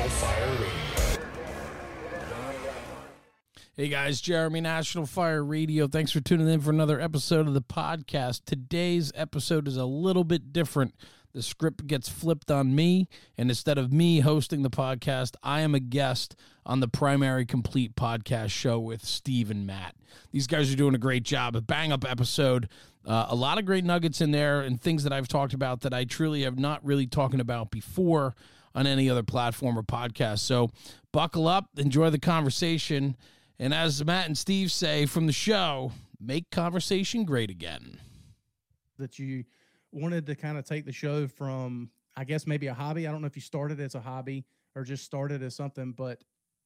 National Fire Radio. Hey guys, Jeremy, National Fire Radio. Thanks for tuning in for another episode of the podcast. Today's episode is a little bit different. The script gets flipped on me, and instead of me hosting the podcast, I am a guest on the Primary Complete Podcast show with Steve and Matt. These guys are doing a great job. A bang-up episode. A lot of great nuggets in there and things that I've talked about that I truly have not really talking about before on any other platform or podcast. So buckle up, enjoy the conversation, and as Matt and Steve say from the show, make conversation great again. That you wanted to kind of take the show from, I guess, maybe a hobby. I don't know if you started as a hobby or just started as something, but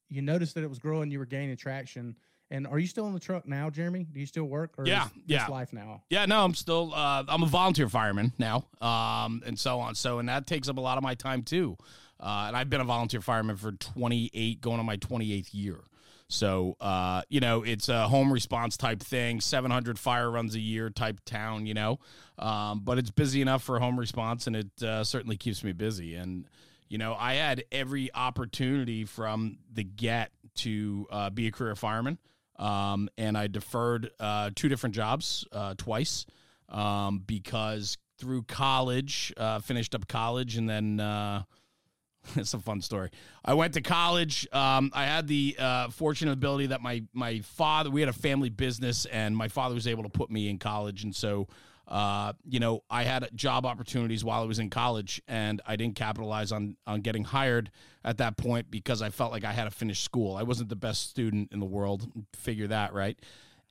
you noticed that it was growing, you were gaining traction. And are you still in the truck now, Jeremy? Do you still work? Or is life now? Yeah, no, I'm still, I'm a volunteer fireman now, and so on. So, and that takes up a lot of my time too. And I've been a volunteer fireman for 28, going on my 28th year. So, you know, it's a home response type thing, 700 fire runs a year type town, you know, but it's busy enough for a home response, and it certainly keeps me busy. And, you know, I had every opportunity from the get to be a career fireman, and I deferred two different jobs twice because through college, finished up college, and then it's a fun story. I went to college. I had the fortunate ability that my father, we had a family business, and my father was able to put me in college. And so, you know, I had job opportunities while I was in college, and I didn't capitalize on getting hired at that point because I felt like I had to finish school. I wasn't the best student in the world. Figure that, right?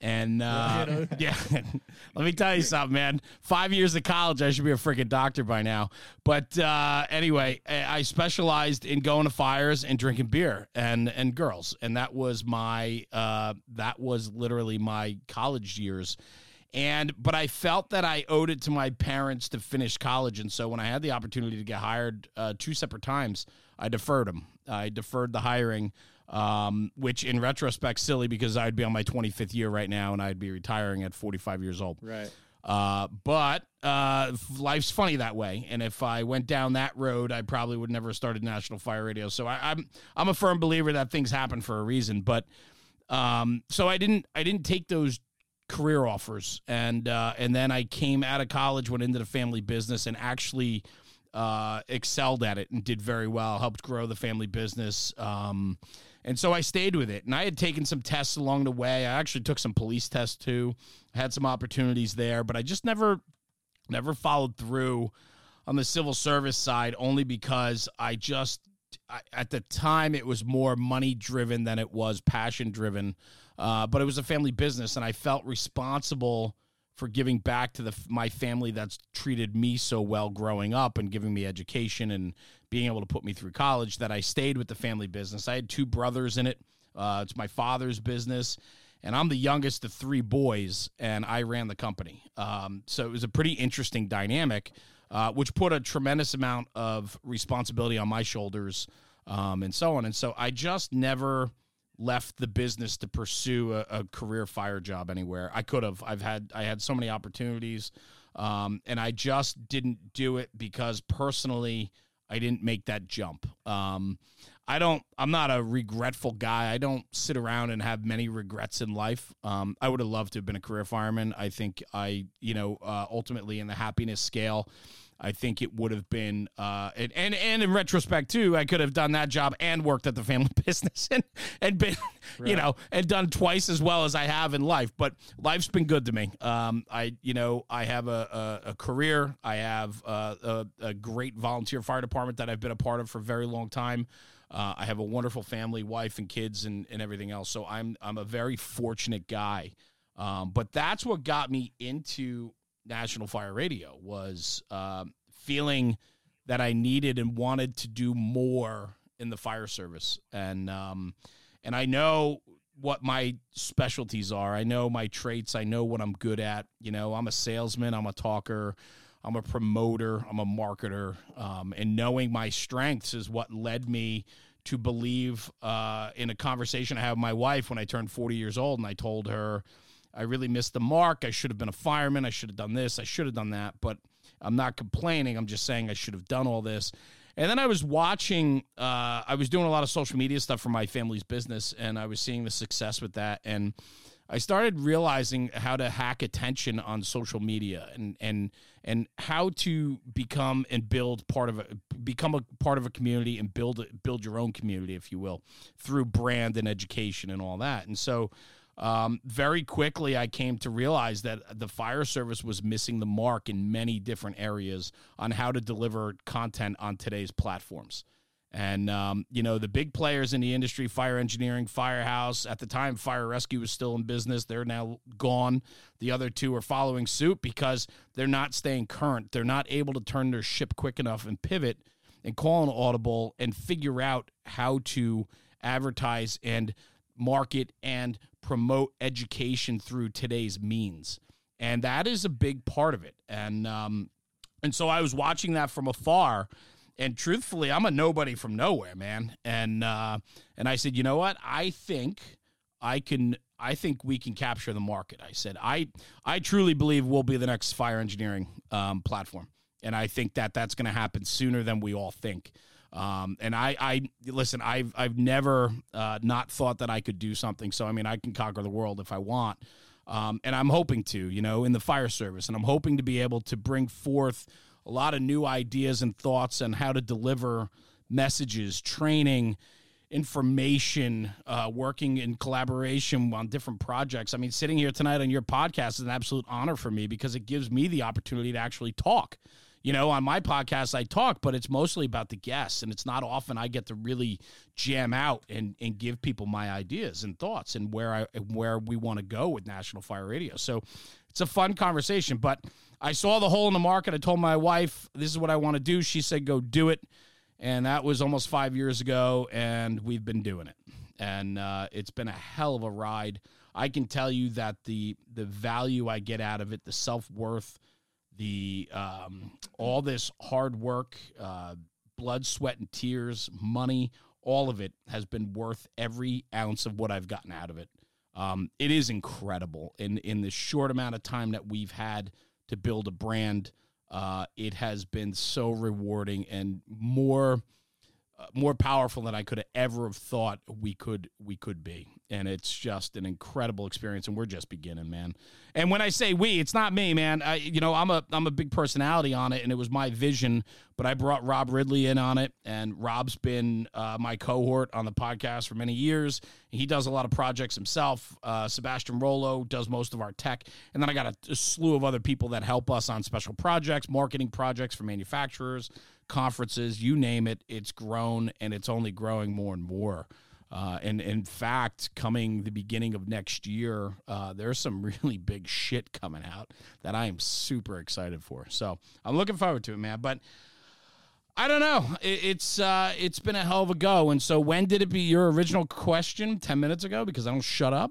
And, yeah, let me tell you something, man, 5 years of college, I should be a freaking doctor by now. But, anyway, I specialized in going to fires and drinking beer and girls. And that was my, that was literally my college years. And, but I felt that I owed it to my parents to finish college. And so when I had the opportunity to get hired, two separate times, I deferred them. I deferred the hiring, which in retrospect, silly, because I'd be on my 25th year right now, and I'd be retiring at 45 years old. Right. But life's funny that way. And if I went down that road, I probably would never have started National Fire Radio. So I'm a firm believer that things happen for a reason. But so I didn't take those career offers, and then I came out of college, went into the family business, and actually excelled at it and did very well, helped grow the family business. And so I stayed with it, and I had taken some tests along the way. I actually took some police tests too. I had some opportunities there, but I just never followed through on the civil service side, only because I at the time it was more money driven than it was passion driven. But it was a family business, and I felt responsible for giving back to my family that's treated me so well growing up and giving me education and being able to put me through college, that I stayed with the family business. I had two brothers in it. It's my father's business, and I'm the youngest of three boys, and I ran the company. So it was a pretty interesting dynamic, which put a tremendous amount of responsibility on my shoulders, and so on. And so I just never left the business to pursue a career fire job anywhere. I could have. I had so many opportunities, and I just didn't do it because personally I didn't make that jump. I'm not a regretful guy. I don't sit around and have many regrets in life. I would have loved to have been a career fireman. I think ultimately in the happiness scale, I think it would have been, and in retrospect too, I could have done that job and worked at the family business and been, right, you know, and done twice as well as I have in life, but life's been good to me. I have a career. I have a great volunteer fire department that I've been a part of for a very long time. I have a wonderful family, wife and kids and everything else. So I'm a very fortunate guy. But that's what got me into National Fire Radio, was feeling that I needed and wanted to do more in the fire service. And I know what my specialties are. I know my traits. I know what I'm good at. You know, I'm a salesman. I'm a talker. I'm a promoter. I'm a marketer. And knowing my strengths is what led me to believe in a conversation I had with my wife when I turned 40 years old, and I told her, I really missed the mark. I should have been a fireman. I should have done this. I should have done that. But I'm not complaining. I'm just saying I should have done all this. And then I was watching, I was doing a lot of social media stuff for my family's business, and I was seeing the success with that. And I started realizing how to hack attention on social media, and how to become and build part of become a part of a community and build your own community, if you will, through brand and education and all that. And so very quickly, I came to realize that the fire service was missing the mark in many different areas on how to deliver content on today's platforms. And, you know, the big players in the industry, Fire Engineering, Firehouse, at the time, Fire Rescue was still in business. They're now gone. The other two are following suit because they're not staying current. They're not able to turn their ship quick enough and pivot and call an audible and figure out how to advertise and market and promote education through today's means. And that is a big part of it. And so I was watching that from afar. And truthfully, I'm a nobody from nowhere, man. And I said, you know what? I think we can capture the market. I said, I truly believe we'll be the next Fire Engineering platform. And I think that that's going to happen sooner than we all think. And listen, I've never not thought that I could do something. So, I mean, I can conquer the world if I want. And I'm hoping to, you know, in the fire service. And I'm hoping to be able to bring forth a lot of new ideas and thoughts on how to deliver messages, training, information, working in collaboration on different projects. I mean, sitting here tonight on your podcast is an absolute honor for me because it gives me the opportunity to actually talk. You know, on my podcast, I talk, but it's mostly about the guests, and it's not often I get to really jam out and give people my ideas and thoughts and where we want to go with National Fire Radio. So it's a fun conversation, but I saw the hole in the market. I told my wife, this is what I want to do. She said, go do it. And that was almost 5 years ago, and we've been doing it. And it's been a hell of a ride. I can tell you that the value I get out of it, the self-worth, the all this hard work, blood, sweat, and tears, money, all of it has been worth every ounce of what I've gotten out of it. It is incredible. In the short amount of time that we've had to build a brand, it has been so rewarding and more powerful than I could have ever have thought we could be. And it's just an incredible experience, and we're just beginning, man. And when I say we, it's not me, man. I'm a big personality on it, and it was my vision, but I brought Rob Ridley in on it, and Rob's been my cohort on the podcast for many years. He does a lot of projects himself. Sebastian Rolo does most of our tech, and then I got a slew of other people that help us on special projects, marketing projects for manufacturers, conferences, you name it. It's grown, and it's only growing more and more. And in fact, coming the beginning of next year, there's some really big shit coming out that I am super excited for. So I'm looking forward to it, man. But I don't know. It's been a hell of a go. And so when did it be your original question 10 minutes ago? Because I don't shut up.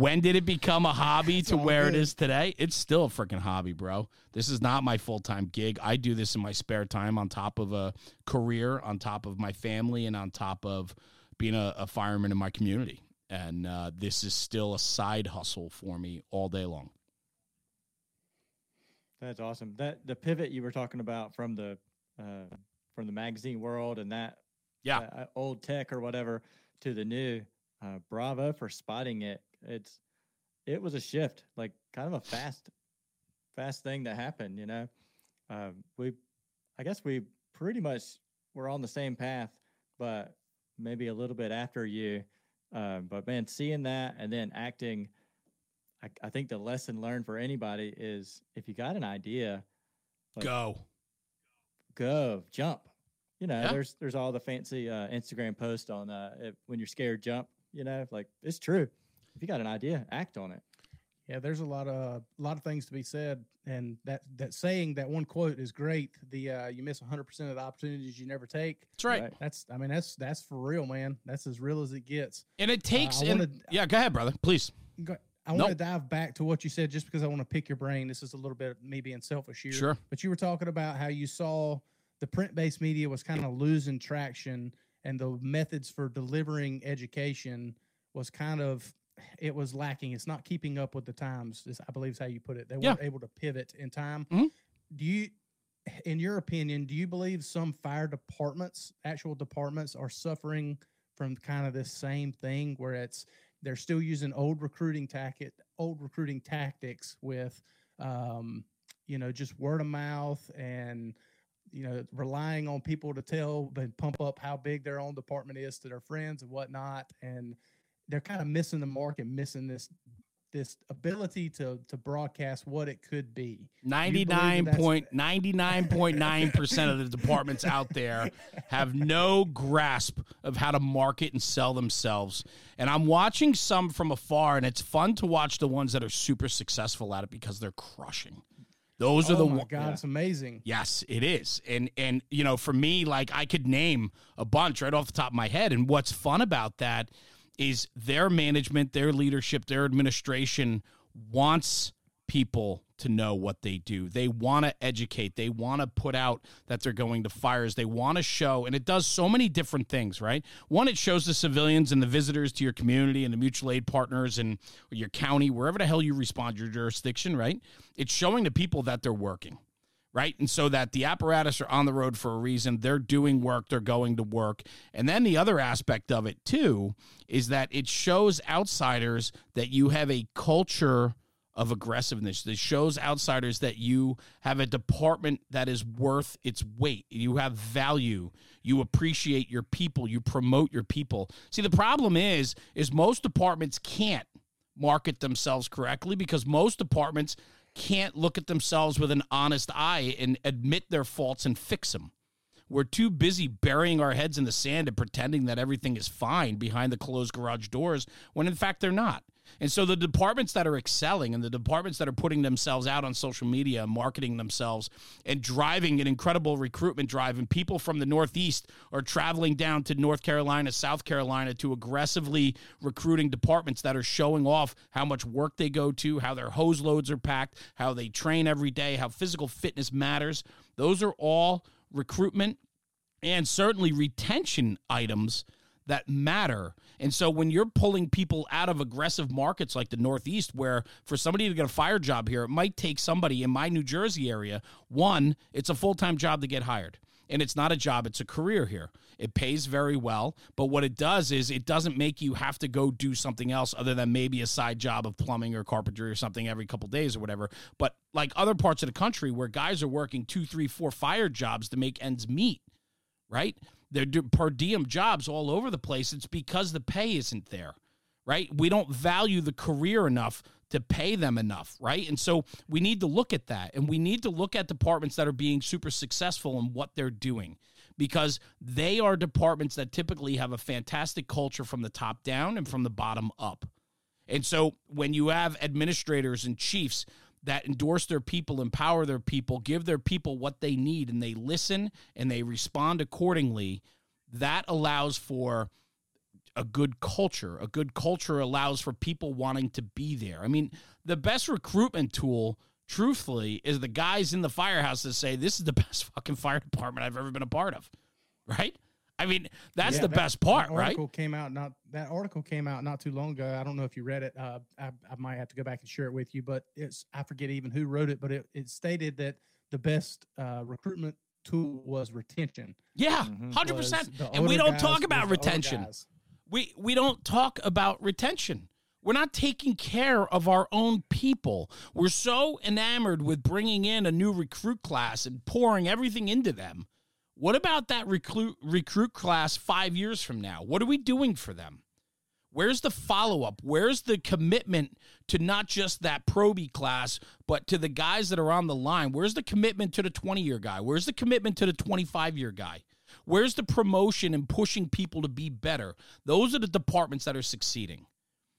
When did it become a hobby to where it is today? It's still a freaking hobby, bro. This is not my full-time gig. I do this in my spare time on top of a career, on top of my family, and on top of being a fireman in my community. And this is still a side hustle for me all day long. That's awesome. That the pivot you were talking about from the magazine world and that old tech or whatever to the new, bravo for spotting it. It was a shift, like kind of a fast thing that happened, you know. I guess we pretty much were on the same path, but maybe a little bit after you. But man, seeing that and then acting, I think the lesson learned for anybody is if you got an idea, like, go, jump. You know, there's all the fancy Instagram posts on when you're scared, jump. You know, like it's true. If you got an idea, act on it. Yeah, there's a lot of things to be said, and that saying, that one quote is great. You miss 100% of the opportunities you never take. That's right. That's for real, man. That's as real as it gets. And it takes. Go ahead, brother. Please. I want to dive back to what you said, just because I want to pick your brain. This is a little bit me being selfish here. Sure. But you were talking about how you saw the print-based media was kind of losing traction, and the methods for delivering education was kind of. It was lacking. It's not keeping up with the times, I believe is how you put it. They weren't able to pivot in time. Mm-hmm. Do you in your opinion, do you believe some fire departments, actual departments, are suffering from kind of this same thing where it's they're still using old recruiting tactics with, you know, just word of mouth and, you know, relying on people to tell and pump up how big their own department is to their friends and whatnot. And they're kind of missing the mark and missing this ability to broadcast what it could be. 99.9% of the departments out there have no grasp of how to market and sell themselves. And I'm watching some from afar, and it's fun to watch the ones that are super successful at it because they're crushing. Those are the ones. Oh my God, it's amazing. Yes, it is. And you know, for me, like I could name a bunch right off the top of my head. And what's fun about that is their management, their leadership, their administration wants people to know what they do. They want to educate. They want to put out that they're going to fires. They want to show, and it does so many different things, right? One, it shows the civilians and the visitors to your community and the mutual aid partners and your county, wherever the hell you respond, your jurisdiction, right? It's showing the people that they're working, right? And so that the apparatus are on the road for a reason. They're doing work. They're going to work. And then the other aspect of it, too, is that it shows outsiders that you have a culture of aggressiveness. It shows outsiders that you have a department that is worth its weight. You have value. You appreciate your people. You promote your people. See, the problem is most departments can't market themselves correctly because most departments can't look at themselves with an honest eye and admit their faults and fix them. We're too busy burying our heads in the sand and pretending that everything is fine behind the closed garage doors when, in fact, they're not. And so the departments that are excelling and the departments that are putting themselves out on social media, marketing themselves, and driving an incredible recruitment drive, and people from the Northeast are traveling down to North Carolina, South Carolina to aggressively recruiting departments that are showing off how much work they go to, how their hose loads are packed, how they train every day, how physical fitness matters. Those are all recruitment and certainly retention items that matter. And so when you're pulling people out of aggressive markets like the Northeast, where for somebody to get a fire job here, it might take somebody in my New Jersey area, one, it's a full-time job to get hired. And it's not a job, it's a career here. It pays very well, but what it does is it doesn't make you have to go do something else other than maybe a side job of plumbing or carpentry or something every couple of days or whatever. But like other parts of the country where guys are working 2, 3, 4 fire jobs to make ends meet, right? They're doing per diem jobs all over the place. It's because the pay isn't there, right? We don't value the career enough to pay them enough, right? And so we need to look at that, and we need to look at departments that are being super successful in what they're doing, because they are departments that typically have a fantastic culture from the top down and from the bottom up. And so when you have administrators and chiefs that endorse their people, empower their people, give their people what they need, and they listen and they respond accordingly, that allows for a good culture. A good culture allows for people wanting to be there. I mean, the best recruitment tool, truthfully, is the guys in the firehouse that say, this is the best fucking fire department I've ever been a part of, right? I mean, that's the best part, right? That article came out not too long ago. I don't know if you read it. I might have to go back and share it with you, but I forget even who wrote it, but it stated that the best recruitment tool was retention. Yeah, 100%. And we don't talk about retention. We don't talk about retention. We're not taking care of our own people. We're so enamored with bringing in a new recruit class and pouring everything into them. What about that recruit class 5 years from now? What are we doing for them? Where's the follow-up? Where's the commitment to not just that probie class, but to the guys that are on the line? Where's the commitment to the 20-year guy? Where's the commitment to the 25-year guy? Where's the promotion and pushing people to be better? Those are the departments that are succeeding.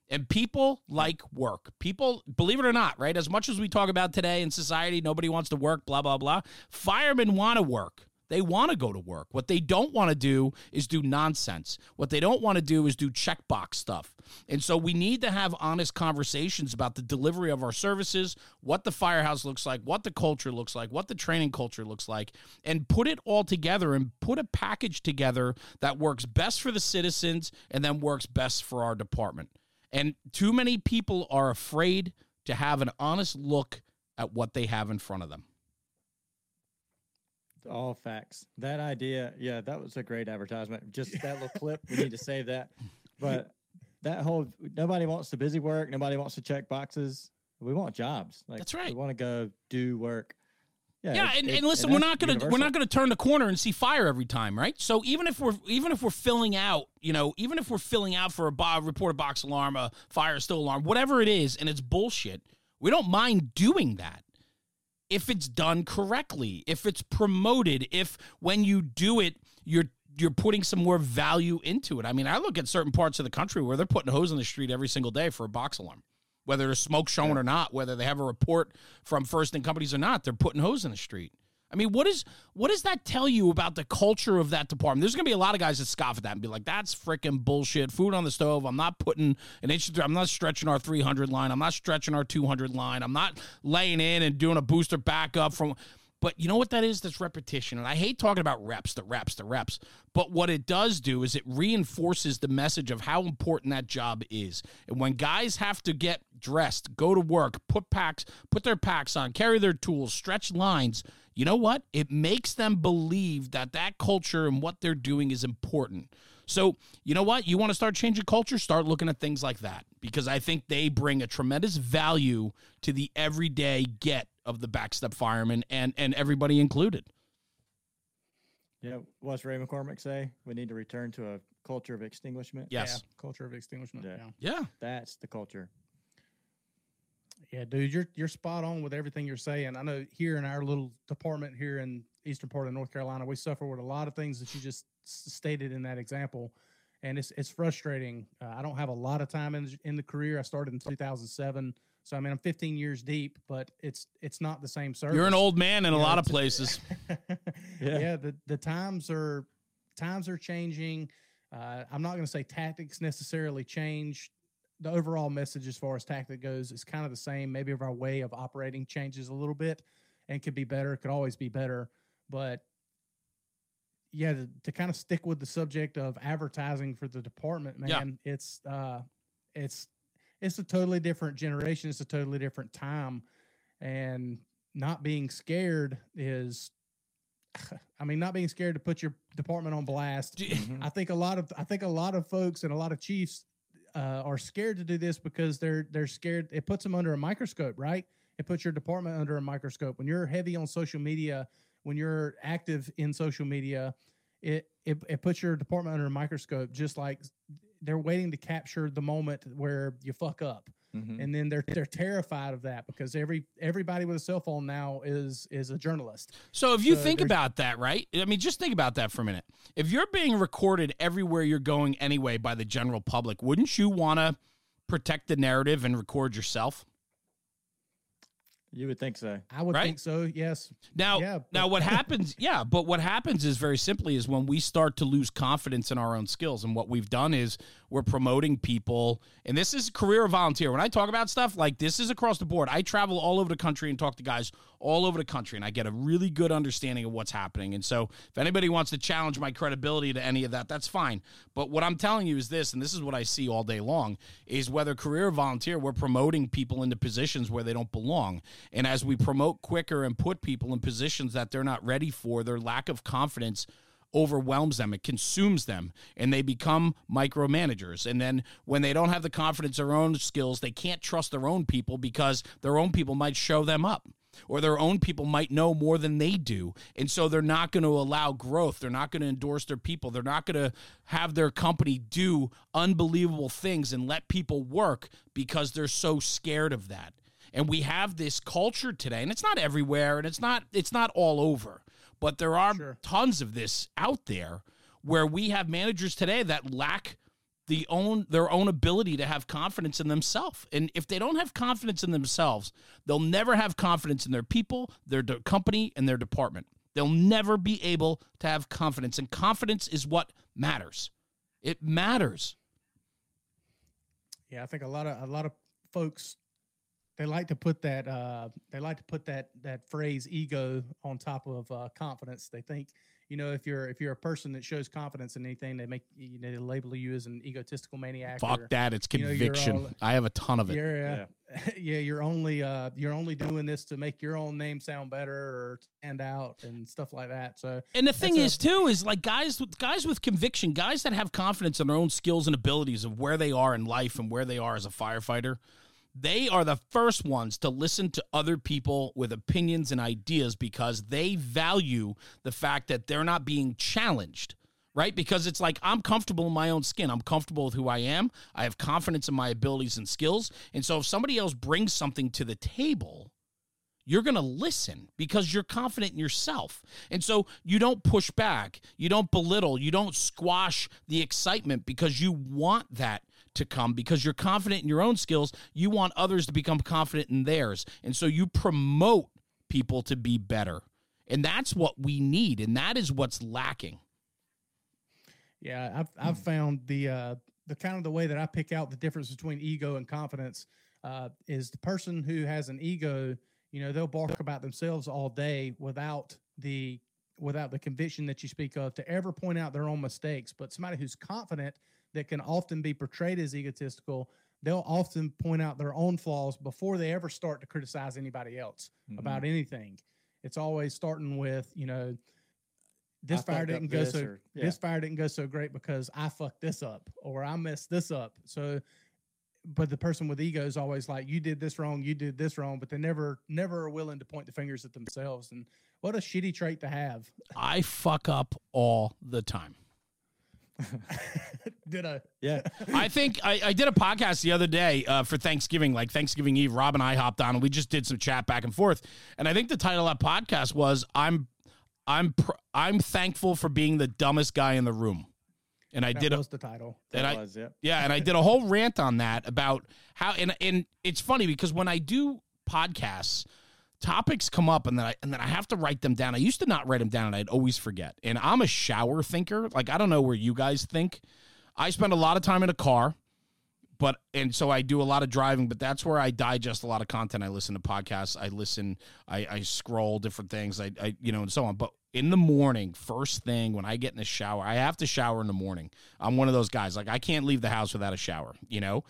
And people like work. People, believe it or not, right? As much as we talk about today in society, nobody wants to work, blah, blah, blah. Firemen want to work. They want to go to work. What they don't want to do is do nonsense. What they don't want to do is do checkbox stuff. And so we need to have honest conversations about the delivery of our services, what the firehouse looks like, what the culture looks like, what the training culture looks like, and put it all together and put a package together that works best for the citizens and then works best for our department. And too many people are afraid to have an honest look at what they have in front of them. All facts. That idea, yeah, that was a great advertisement. Just that little clip, we need to save that. But that whole, nobody wants to busy work. Nobody wants to check boxes. We want jobs. Like, that's right. We want to go do work. Yeah, and listen, we're not gonna turn the corner and see fire every time, right? So even if we're filling out, even if we're filling out for a report, a box alarm, a fire still alarm, whatever it is, and it's bullshit, we don't mind doing that if it's done correctly, if it's promoted, if when you do it, you're putting some more value into it. I mean, I look at certain parts of the country where they're putting hose in the street every single day for a box alarm. Whether there's smoke shown or not, whether they have a report from first in companies or not, they're putting hose in the street. I mean, what does that tell you about the culture of that department? There's going to be a lot of guys that scoff at that and be like, that's freaking bullshit. Food on the stove. I'm not putting an inch. I'm not stretching our 300 line. I'm not stretching our 200 line. I'm not laying in and doing a booster backup from. But you know what that is? That's repetition. And I hate talking about reps. But what it does do is it reinforces the message of how important that job is. And when guys have to get dressed, go to work, put their packs on, carry their tools, stretch lines, you know what? It makes them believe that culture and what they're doing is important. So you know what? You want to start changing culture? Start looking at things like that. Because I think they bring a tremendous value to the everyday get of the backstep firemen and everybody included. Yeah. What's Ray McCormick say? We need to return to a culture of extinguishment. Yes. Yeah, culture of extinguishment. Yeah. Yeah. That's the culture. Yeah, dude, you're spot on with everything you're saying. I know here in our little department here in eastern part of North Carolina, we suffer with a lot of things that you just stated in that example. And it's frustrating. I don't have a lot of time in the career. I started in 2007. So, I mean, I'm 15 years deep, but it's not the same service. You're an old man in a lot of places. Yeah, the times are changing. I'm not going to say tactics necessarily change. The overall message as far as tactic goes is kind of the same. Maybe our way of operating changes a little bit and could be better, could always be better. But, yeah, to kind of stick with the subject of advertising for the department, man, yeah. It's a totally different generation. It's a totally different time. And not being scared is, not being scared to put your department on blast. I think a lot of folks and a lot of chiefs are scared to do this because they're scared. It puts them under a microscope, right? It puts your department under a microscope. When you're heavy on social media, when you're active in social media, it puts your department under a microscope, just like they're waiting to capture the moment where you fuck up. Mm-hmm. And then they're terrified of that because everybody with a cell phone now is a journalist. So if you think about that, right? I mean, just think about that for a minute. If you're being recorded everywhere you're going anyway by the general public, wouldn't you want to protect the narrative and record yourself? You would think so. I would think so, yes. Now what happens, but what happens is very simply is when we start to lose confidence in our own skills, and what we've done is we're promoting people, and this is career volunteer. When I talk about stuff like this is across the board. I travel all over the country and talk to guys all over the country, and I get a really good understanding of what's happening. And so if anybody wants to challenge my credibility to any of that, that's fine. But what I'm telling you is this, and this is what I see all day long, is whether career or volunteer, we're promoting people into positions where they don't belong. And as we promote quicker and put people in positions that they're not ready for, their lack of confidence overwhelms them. It consumes them, and they become micromanagers. And then when they don't have the confidence in their own skills, they can't trust their own people because their own people might show them up, or their own people might know more than they do. And so they're not going to allow growth. They're not going to endorse their people. They're not going to have their company do unbelievable things and let people work because they're so scared of that. And we have this culture today, and it's not everywhere, and it's not all over, but there are tons of this out there where we have managers today that lack their own ability to have confidence in themselves. And if they don't have confidence in themselves, they'll never have confidence in their people, their company, and their department. They'll never be able to have confidence, and confidence is what matters. It matters. Yeah, I think a lot of folks, they like to put that that phrase ego on top of confidence. They think you know, if you're a person that shows confidence in anything, they make, you know, they label you as an egotistical maniac. Fuck or, that. It's conviction. You know, I have a ton of it. Yeah. You're only doing this to make your own name sound better or stand out and stuff like that. So, and the thing is too, is like guys with conviction, guys that have confidence in their own skills and abilities of where they are in life and where they are as a firefighter. They are the first ones to listen to other people with opinions and ideas because they value the fact that they're not being challenged, right? Because it's like, I'm comfortable in my own skin. I'm comfortable with who I am. I have confidence in my abilities and skills. And so if somebody else brings something to the table, you're going to listen because you're confident in yourself. And so you don't push back. You don't belittle. You don't squash the excitement because you want that to come because you're confident in your own skills. You want others to become confident in theirs. And so you promote people to be better. And that's what we need. And that is what's lacking. Yeah. I've found the kind of the way that I pick out the difference between ego and confidence is the person who has an ego, you know, they'll bark about themselves all day without the conviction that you speak of to ever point out their own mistakes. But somebody who's confident that can often be portrayed as egotistical, they'll often point out their own flaws before they ever start to criticize anybody else about anything. It's always starting with, you know, this fire didn't go so great because I fucked this up or I messed this up. So, but the person with ego is always like, you did this wrong, but they never are willing to point the fingers at themselves. And what a shitty trait to have. I fuck up all the time. I think I did a podcast the other day for Thanksgiving, like Thanksgiving Eve. Rob and I hopped on and we just did some chat back and forth. And I think the title of that podcast was I'm thankful for being the dumbest guy in the room. And that was the title. And I did a whole rant on that about how, and it's funny because when I do podcasts, topics come up and then I have to write them down. I used to not write them down and I'd always forget. And I'm a shower thinker. Like, I don't know where you guys think. I spend a lot of time in a car, so I do a lot of driving, but that's where I digest a lot of content. I listen to podcasts. I scroll different things. And so on. But in the morning, first thing when I get in the shower, I have to shower in the morning. I'm one of those guys. Like, I can't leave the house without a shower, you know?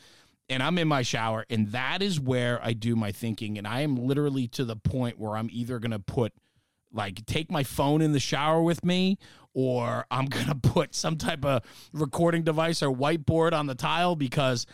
And I'm in my shower, and that is where I do my thinking. And I am literally to the point where I'm either going to take my phone in the shower with me, or I'm going to put some type of recording device or whiteboard on the tile because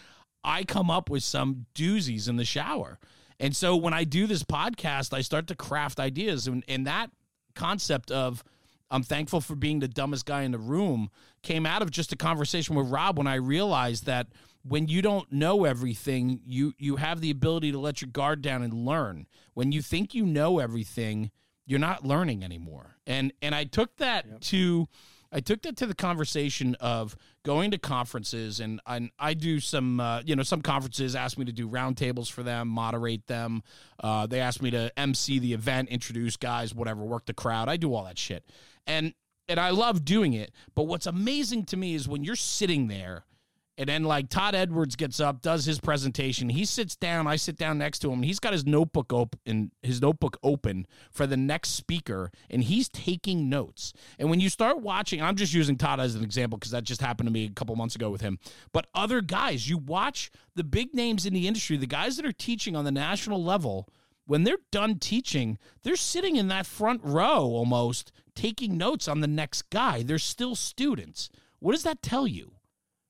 I come up with some doozies in the shower. And so when I do this podcast, I start to craft ideas, and that concept of I'm thankful for being the dumbest guy in the room came out of just a conversation with Rob when I realized that when you don't know everything, you have the ability to let your guard down and learn. When you think you know everything, you're not learning anymore. And I took that to the conversation of going to conferences, and I do some conferences ask me to do roundtables for them, moderate them. They ask me to MC the event, introduce guys, whatever, work the crowd. I do all that shit. And I love doing it. But what's amazing to me is when you're sitting there and then like Todd Edwards gets up, does his presentation. He sits down. I sit down next to him. And he's got his notebook open for the next speaker, and he's taking notes. And when you start watching, I'm just using Todd as an example because that just happened to me a couple months ago with him. But other guys, you watch the big names in the industry, the guys that are teaching on the national level, when they're done teaching, they're sitting in that front row almost taking notes on the next guy. They're still students. What does that tell you,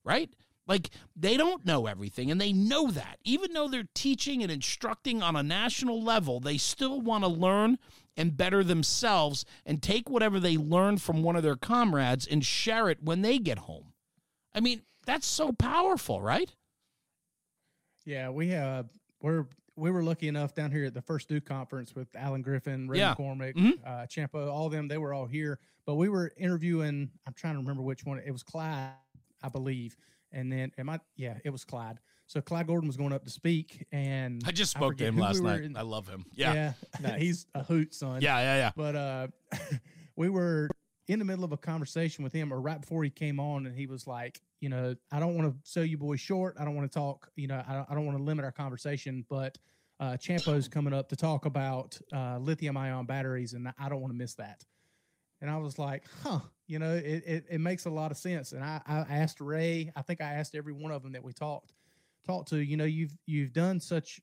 right? Like, they don't know everything, and they know that. Even though they're teaching and instructing on a national level, they still want to learn and better themselves and take whatever they learn from one of their comrades and share it when they get home. I mean, that's so powerful, right? Yeah, we were lucky enough down here at the First Do Conference with Alan Griffin, Ray McCormick, Champo, all of them. They were all here. But we were interviewing, I'm trying to remember which one. It was Clyde, I believe. And then, it was Clyde. So Clyde Gordon was going up to speak, and I just spoke to him last night. I love him. Yeah. Nice. He's a hoot, son. Yeah. But we were in the middle of a conversation with him, or right before he came on, and he was like, you know, I don't want to sell you boys short. I don't want to talk. You know, I don't want to limit our conversation. But Champo's coming up to talk about lithium-ion batteries, and I don't want to miss that. And I was like, you know, it makes a lot of sense. And I asked Ray, I think I asked every one of them that we talked to, you know, you've done such,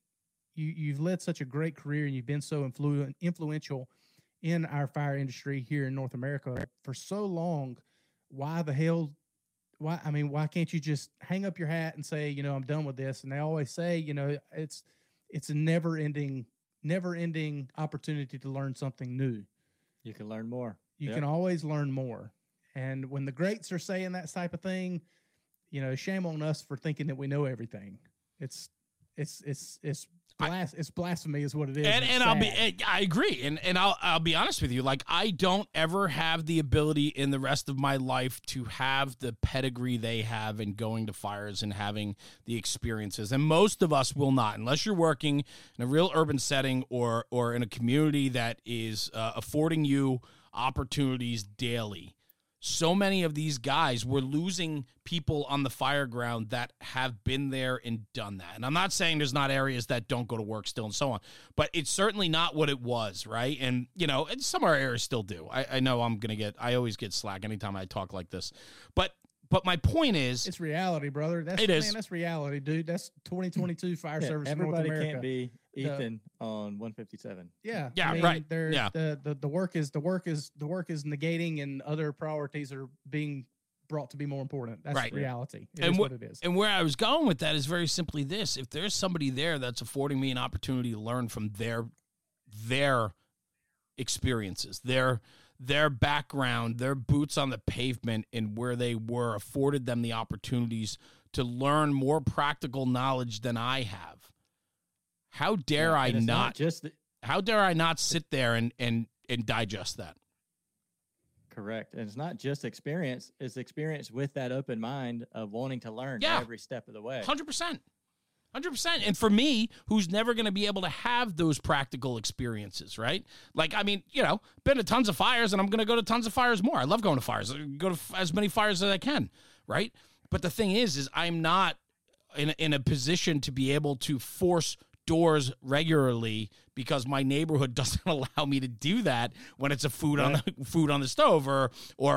you've led such a great career, and you've been so influential in our fire industry here in North America for so long. Why the hell, why can't you just hang up your hat and say, you know, I'm done with this? And they always say, you know, it's a never ending opportunity to learn something new. You can learn more. You can always learn more. And when the greats are saying that type of thing, you know, shame on us for thinking that we know everything. It's blasphemy is what it is. And I agree. And I'll be honest with you. Like, I don't ever have the ability in the rest of my life to have the pedigree they have in going to fires and having the experiences. And most of us will not, unless you're working in a real urban setting or in a community that is affording you opportunities daily. So many of these guys, we're losing people on the fire ground that have been there and done that. And I'm not saying there's not areas that don't go to work still and so on, but it's certainly not what it was, right? And, you know, and some of our areas still do. I know I always get slack anytime I talk like this. But my point is... It's reality, brother. That's reality, dude. That's 2022 Fire Service North America. Everybody can't be Ethan on 157. Yeah. Yeah, I mean, right. Yeah. The work is negating, and other priorities are being brought to be more important. That's right. Reality. It is. And where I was going with that is very simply this. If there's somebody there that's affording me an opportunity to learn from their experiences, their background, their boots on the pavement, and where they were, afforded them the opportunities to learn more practical knowledge than I have. How dare I not sit there and digest that? Correct. And it's not just experience. It's experience with that open mind of wanting to learn every step of the way. 100%. And for me, who's never going to be able to have those practical experiences, right? Like, I mean, you know, been to tons of fires, and I'm going to go to tons of fires more. I love going to fires. I go to as many fires as I can, right? But the thing is I'm not in a position to be able to force doors regularly because my neighborhood doesn't allow me to do that when it's a food on the stove or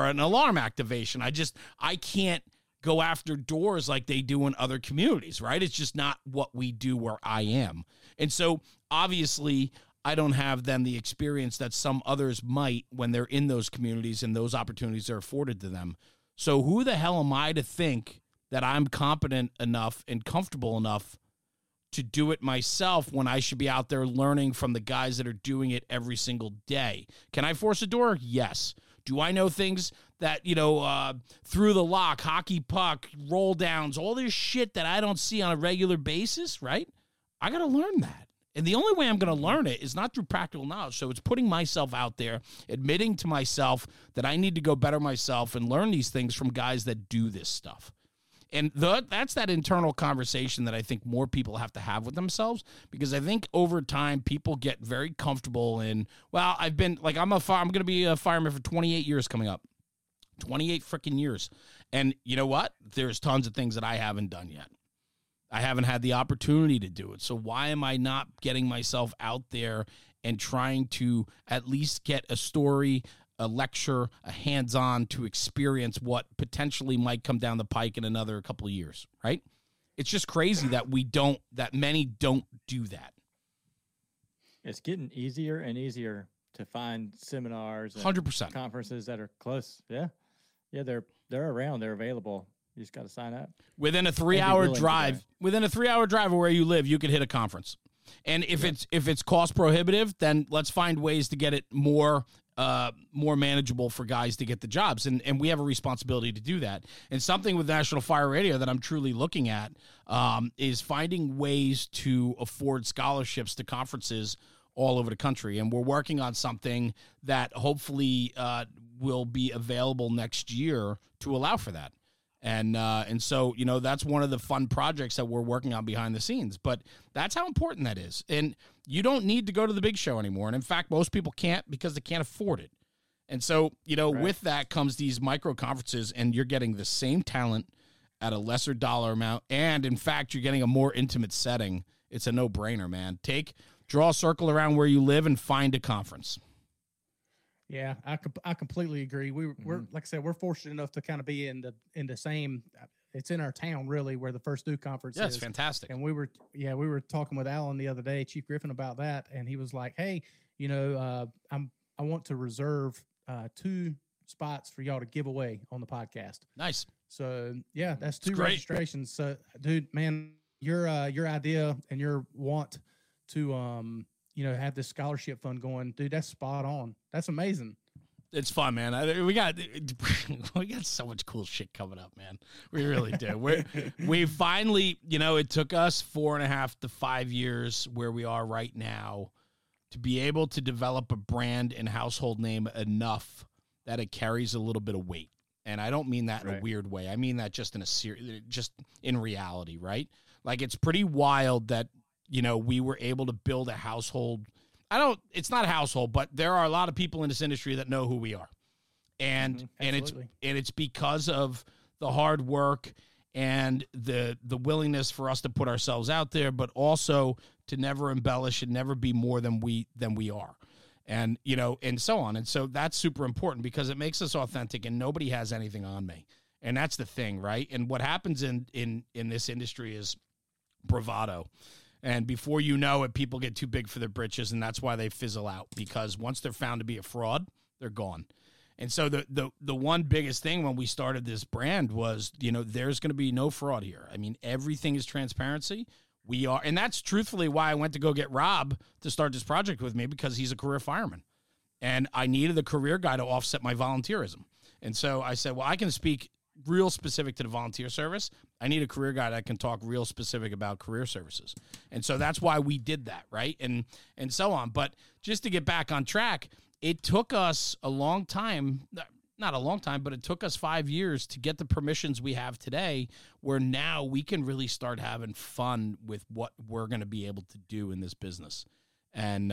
an alarm activation. I can't go after doors like they do in other communities, right? It's just not what we do where I am. And so obviously I don't have then the experience that some others might when they're in those communities and those opportunities are afforded to them. So who the hell am I to think that I'm competent enough and comfortable enough to do it myself when I should be out there learning from the guys that are doing it every single day? Can I force a door? Yes. Do I know things that, you know, through the lock, hockey puck, roll downs, all this shit that I don't see on a regular basis, right? I got to learn that. And the only way I'm going to learn it is not through practical knowledge. So it's putting myself out there, admitting to myself that I need to go better myself and learn these things from guys that do this stuff. And that's that internal conversation that I think more people have to have with themselves, because I think over time people get very comfortable in, well, I've been like, I'm going to be a fireman for 28 years coming up, 28 freaking years. And you know what? There's tons of things that I haven't done yet. I haven't had the opportunity to do it. So why am I not getting myself out there and trying to at least get a story, a lecture, a hands-on to experience what potentially might come down the pike in another couple of years, right? It's just crazy that many don't do that. It's getting easier and easier to find seminars and 100%. Conferences that are close. Yeah. Yeah, they're around, they're available. You just got to sign up. Within a 3-hour drive of where you live, you could hit a conference. And if it's cost prohibitive, then let's find ways to get it more manageable for guys to get the jobs. And we have a responsibility to do that. And something with National Fire Radio that I'm truly looking at is finding ways to afford scholarships to conferences all over the country. And we're working on something that hopefully will be available next year to allow for that. And so, you know, that's one of the fun projects that we're working on behind the scenes, but that's how important that is. And you don't need to go to the big show anymore. And in fact, most people can't because they can't afford it. And so, you know, with that comes these micro conferences, and you're getting the same talent at a lesser dollar amount. And in fact, you're getting a more intimate setting. It's a no-brainer, man. Draw a circle around where you live and find a conference. Yeah, I completely agree. We're like I said, we're fortunate enough to kind of be in the same. It's in our town, really, where the First Do Conference is. That's fantastic. And we were talking with Alan the other day, Chief Griffin, about that, and he was like, "Hey, I want to reserve 2 spots for y'all to give away on the podcast." Nice. So yeah, that's 2 registrations. So, dude, man, your idea and your want to have this scholarship fund going, dude, that's spot on. That's amazing. It's fun, man. We got so much cool shit coming up, man. We really do. We finally, it took us 4.5 to 5 years where we are right now to be able to develop a brand and household name enough that it carries a little bit of weight. And I don't mean that in a weird way. I mean that just just in reality, right? Like, it's pretty wild that, we were able to build a household. It's not a household, but there are a lot of people in this industry that know who we are. And it's because of the hard work and the willingness for us to put ourselves out there, but also to never embellish and never be more than we are. And and so on. And so that's super important because it makes us authentic and nobody has anything on me. And that's the thing, right? And what happens in this industry is bravado. And before you know it, people get too big for their britches, and that's why they fizzle out, because once they're found to be a fraud, they're gone. And so the one biggest thing when we started this brand was, there's going to be no fraud here. I mean, everything is transparency. We are, and that's truthfully why I went to go get Rob to start this project with me, because he's a career fireman. And I needed a career guy to offset my volunteerism. And so I said, well, I can speak real specific to the volunteer service. I need a career guy that can talk real specific about career services. And so that's why we did that, right? And so on. But just to get back on track, it took us a long time, not a long time, but it took us 5 years to get the permissions we have today, where now we can really start having fun with what we're going to be able to do in this business. And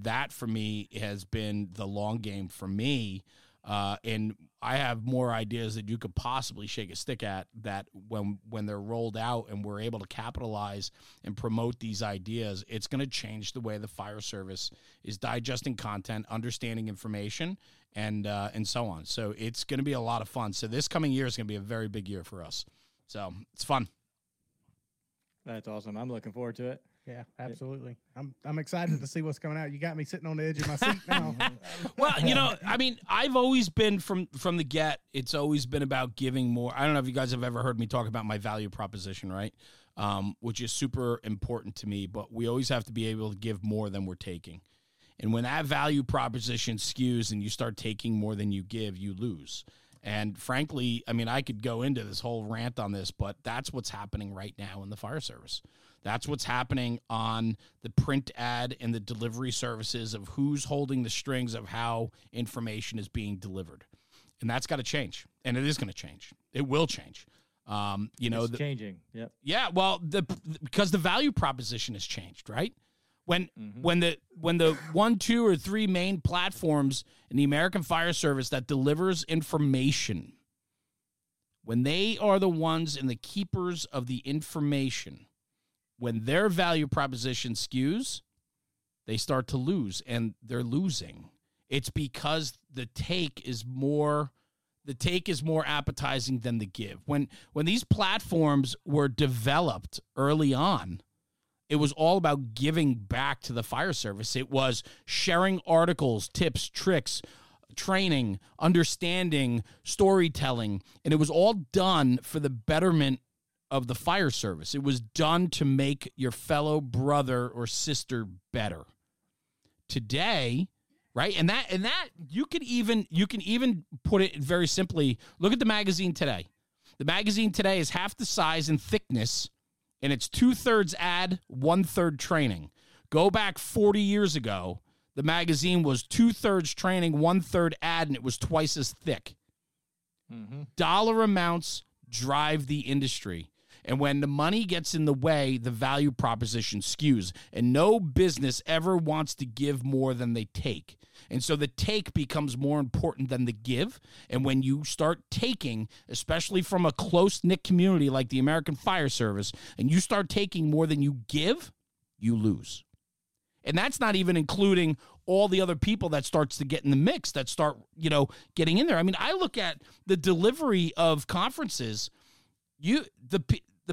that for me has been the long game for me. And I have more ideas that you could possibly shake a stick at, that when they're rolled out and we're able to capitalize and promote these ideas, it's going to change the way the fire service is digesting content, understanding information, and so on. So it's going to be a lot of fun. So this coming year is going to be a very big year for us. So it's fun. That's awesome. I'm looking forward to it. Yeah, absolutely. I'm excited to see what's coming out. You got me sitting on the edge of my seat now. Well, I've always been from the get, it's always been about giving more. I don't know if you guys have ever heard me talk about my value proposition, right? Which is super important to me, but we always have to be able to give more than we're taking. And when that value proposition skews and you start taking more than you give, you lose. And frankly, I mean, I could go into this whole rant on this, but that's what's happening right now in the fire service. That's what's happening on the print ad and the delivery services of who's holding the strings of how information is being delivered. And that's got to change. And it is going to change. It will change. It's changing. Yep. Yeah. Well, because the value proposition has changed, right? When the 1, 2, or 3 main platforms in the American Fire Service that delivers information, when they are the ones and the keepers of the information, when their value proposition skews, they start to lose, and they're losing. It's because the take is more appetizing than the give. When these platforms were developed early on, it was all about giving back to the fire service. It was sharing articles, tips, tricks, training, understanding, storytelling. And it was all done for the betterment of the fire service. It was done to make your fellow brother or sister better. Today, right? And that you can even put it very simply. Look at the magazine today. The magazine today is half the size and thickness, and it's 2/3 ad, 1/3 training. Go back 40 years ago, the magazine was 2/3 training, 1/3 ad, and it was twice as thick. Mm-hmm. Dollar amounts drive the industry. And when the money gets in the way, the value proposition skews. And no business ever wants to give more than they take. And so the take becomes more important than the give. And when you start taking, especially from a close-knit community like the American Fire Service, and you start taking more than you give, you lose. And that's not even including all the other people that starts to get in the mix, that start, you know, getting in there. I mean, I look at the delivery of conferences. The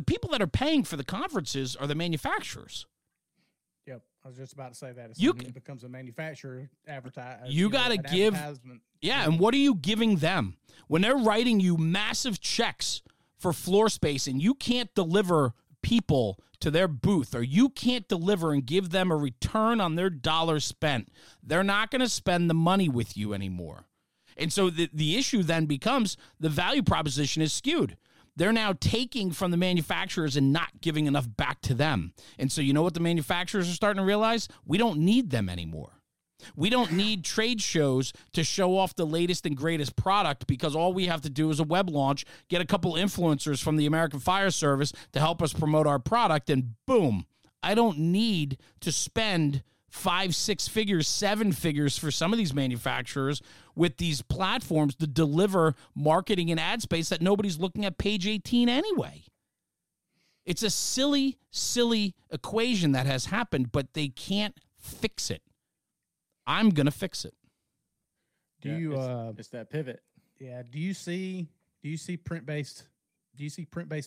people that are paying for the conferences are the manufacturers. Yep, I was just about to say that. It becomes a manufacturer advertisement. You got to give. Yeah, and what are you giving them? When they're writing you massive checks for floor space and you can't deliver people to their booth, or you can't deliver and give them a return on their dollars spent, they're not going to spend the money with you anymore. And so the issue then becomes the value proposition is skewed. They're now taking from the manufacturers and not giving enough back to them. And so you know what the manufacturers are starting to realize? We don't need them anymore. We don't need trade shows to show off the latest and greatest product, because all we have to do is a web launch, get a couple influencers from the American Fire Service to help us promote our product, and boom. I don't need to spend 5, 6 figures, 7 figures for some of these manufacturers with these platforms to deliver marketing and ad space that nobody's looking at page 18 anyway. It's a silly, silly equation that has happened, but they can't fix it. I'm going to fix it. It's that pivot. Yeah. Do you see print-based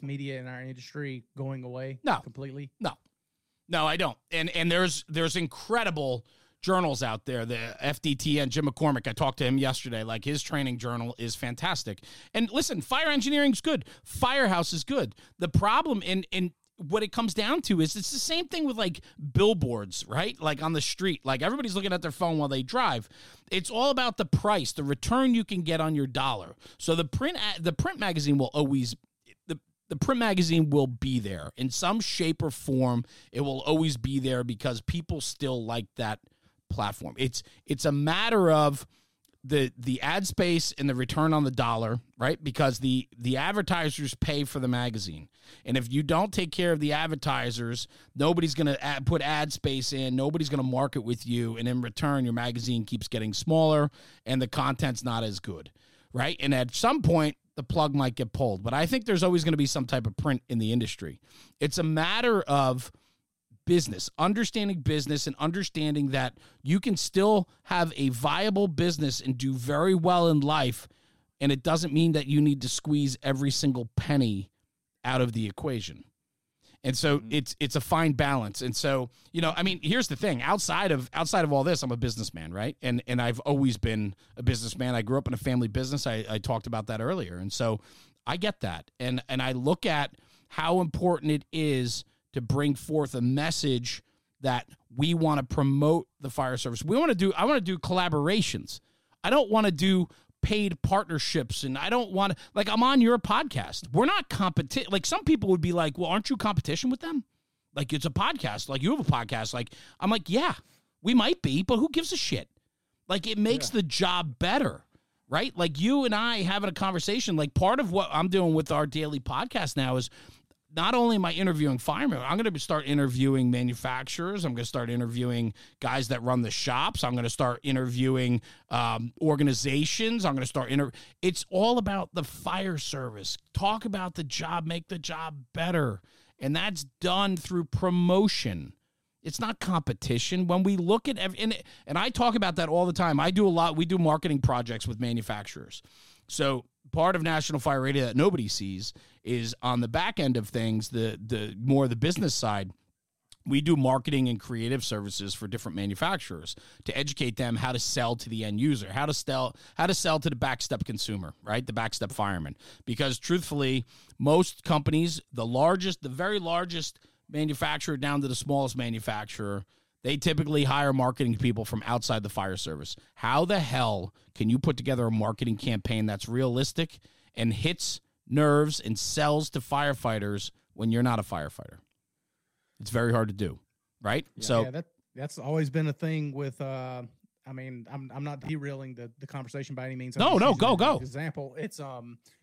media in our industry going away? No, completely. No, I don't. And there's incredible journals out there. The FDTN, Jim McCormick, I talked to him yesterday. Like, his training journal is fantastic. And listen, Fire Engineering's good. Firehouse is good. The problem in what it comes down to is it's the same thing with, like, billboards, right? Like on the street, like everybody's looking at their phone while they drive. It's all about the price, the return you can get on your dollar. So the print magazine will always, the print magazine will be there in some shape or form. It will always be there because people still like that platform. It's a matter of the ad space and the return on the dollar, right? Because the advertisers pay for the magazine. And if you don't take care of the advertisers, nobody's going to put ad space in. Nobody's going to market with you. And in return, your magazine keeps getting smaller and the content's not as good, right? And at some point, the plug might get pulled. But I think there's always going to be some type of print in the industry. It's a matter of business, understanding business, and understanding that you can still have a viable business and do very well in life, and it doesn't mean that you need to squeeze every single penny out of the equation. And so it's a fine balance. And so, you know, I mean, here's the thing. Outside of all this, I'm a businessman, right? And I've always been a businessman. I grew up in a family business. I talked about that earlier. And so I get that. And I look at how important it is to bring forth a message that we want to promote the fire service. I want to do collaborations. I don't want to do paid partnerships, and I don't want to, like, I'm on your podcast. We're not competition. Like, some people would be like, well, aren't you competition with them? Like, it's a podcast. Like, you have a podcast. Like, I'm like, yeah, we might be, but who gives a shit? Like, it makes the job better, right? Like, you and I having a conversation, like, part of what I'm doing with our daily podcast now is, not only am I interviewing firemen, I'm going to start interviewing manufacturers. I'm going to start interviewing guys that run the shops. I'm going to start interviewing organizations. I'm going to start It's all about the fire service. Talk about the job, make the job better. And that's done through promotion. It's not competition. When we look at and I talk about that all the time. I do a lot. We do marketing projects with manufacturers. So part of National Fire Radio that nobody sees is on the back end of things, the more the business side, we do marketing and creative services for different manufacturers to educate them how to sell to the end user, how to sell to the backstep consumer, right? The backstep fireman. Because truthfully, most companies, the very largest manufacturer down to the smallest manufacturer, they typically hire marketing people from outside the fire service. How the hell can you put together a marketing campaign that's realistic and hits nerves and sells to firefighters when you're not a firefighter? It's very hard to do, right? Yeah, so yeah, that's always been a thing with. I mean, I'm not derailing the conversation by any means. No, go. Example,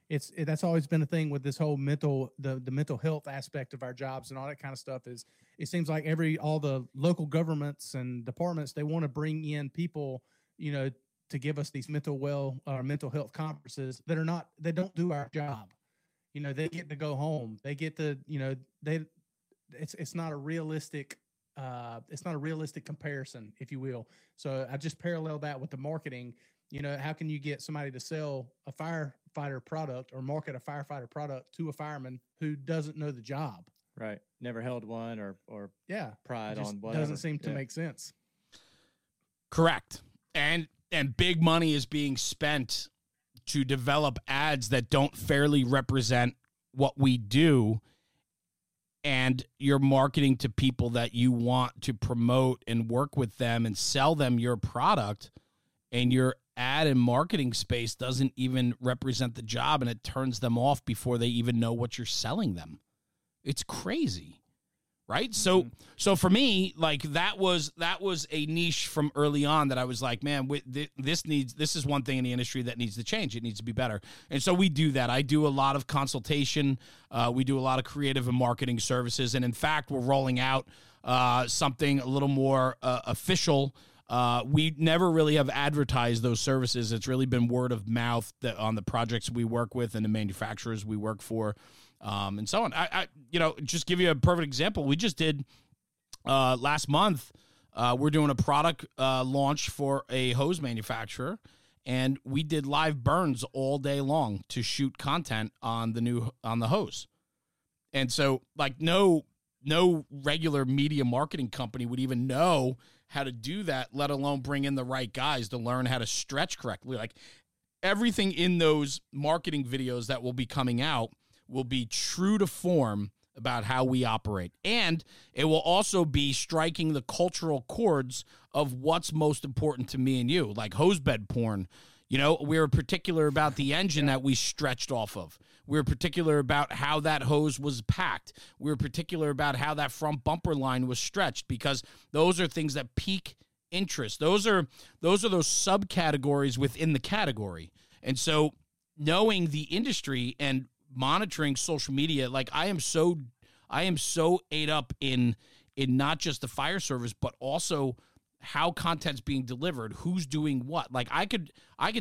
it's that's always been a thing with this whole the mental health aspect of our jobs and all that kind of stuff is. It seems like all the local governments and departments, they want to bring in people, you know, to give us these mental health conferences that they don't do our job. You know, they get to go home. It's not a realistic it's not a realistic comparison, if you will. So I just parallel that with the marketing. You know, how can you get somebody to sell a firefighter product or market a firefighter product to a fireman who doesn't know the job? Right. Never held one or yeah, pride on whatever. Doesn't seem to make sense. Correct. And big money is being spent to develop ads that don't fairly represent what we do. And you're marketing to people that you want to promote and work with them and sell them your product, and your ad and marketing space doesn't even represent the job, and it turns them off before they even know what you're selling them. It's crazy, right? Mm-hmm. So for me, like that was a niche from early on that I was like, man, this is one thing in the industry that needs to change. It needs to be better. And so we do that. I do a lot of consultation. We do a lot of creative and marketing services. And in fact, we're rolling out something a little more official. We never really have advertised those services. It's really been word of mouth on the projects we work with and the manufacturers we work for, and so on. I you know, just give you a perfect example. We just did last month. We're doing a product launch for a hose manufacturer, and we did live burns all day long to shoot content on the hose. And so, like, no regular media marketing company would even know how to do that, let alone bring in the right guys to learn how to stretch correctly. Like, everything in those marketing videos that will be coming out will be true to form about how we operate. And it will also be striking the cultural chords of what's most important to me and you, like hosebed porn. You know, we were particular about the engine that we stretched off of. We were particular about how that hose was packed. We were particular about how that front bumper line was stretched, because those are things that pique interest. Those are those subcategories within the category. And so knowing the industry and monitoring social media, like I am so ate up in not just the fire service, but also how content's being delivered, who's doing what. Like I could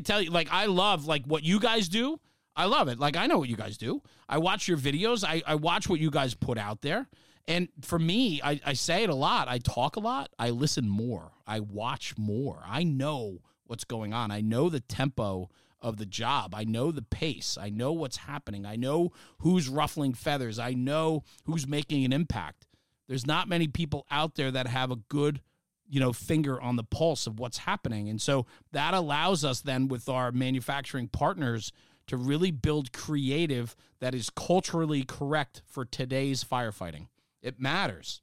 tell you, like, I love, like, what you guys do. I love it. Like, I know what you guys do. I watch your videos. I watch what you guys put out there. And for me, I say it a lot. I talk a lot. I listen more. I watch more. I know what's going on. I know the tempo of the job. I know the pace. I know what's happening. I know who's ruffling feathers. I know who's making an impact. There's not many people out there that have a good, you know, finger on the pulse of what's happening. And so that allows us then with our manufacturing partners to really build creative that is culturally correct for today's firefighting. It matters.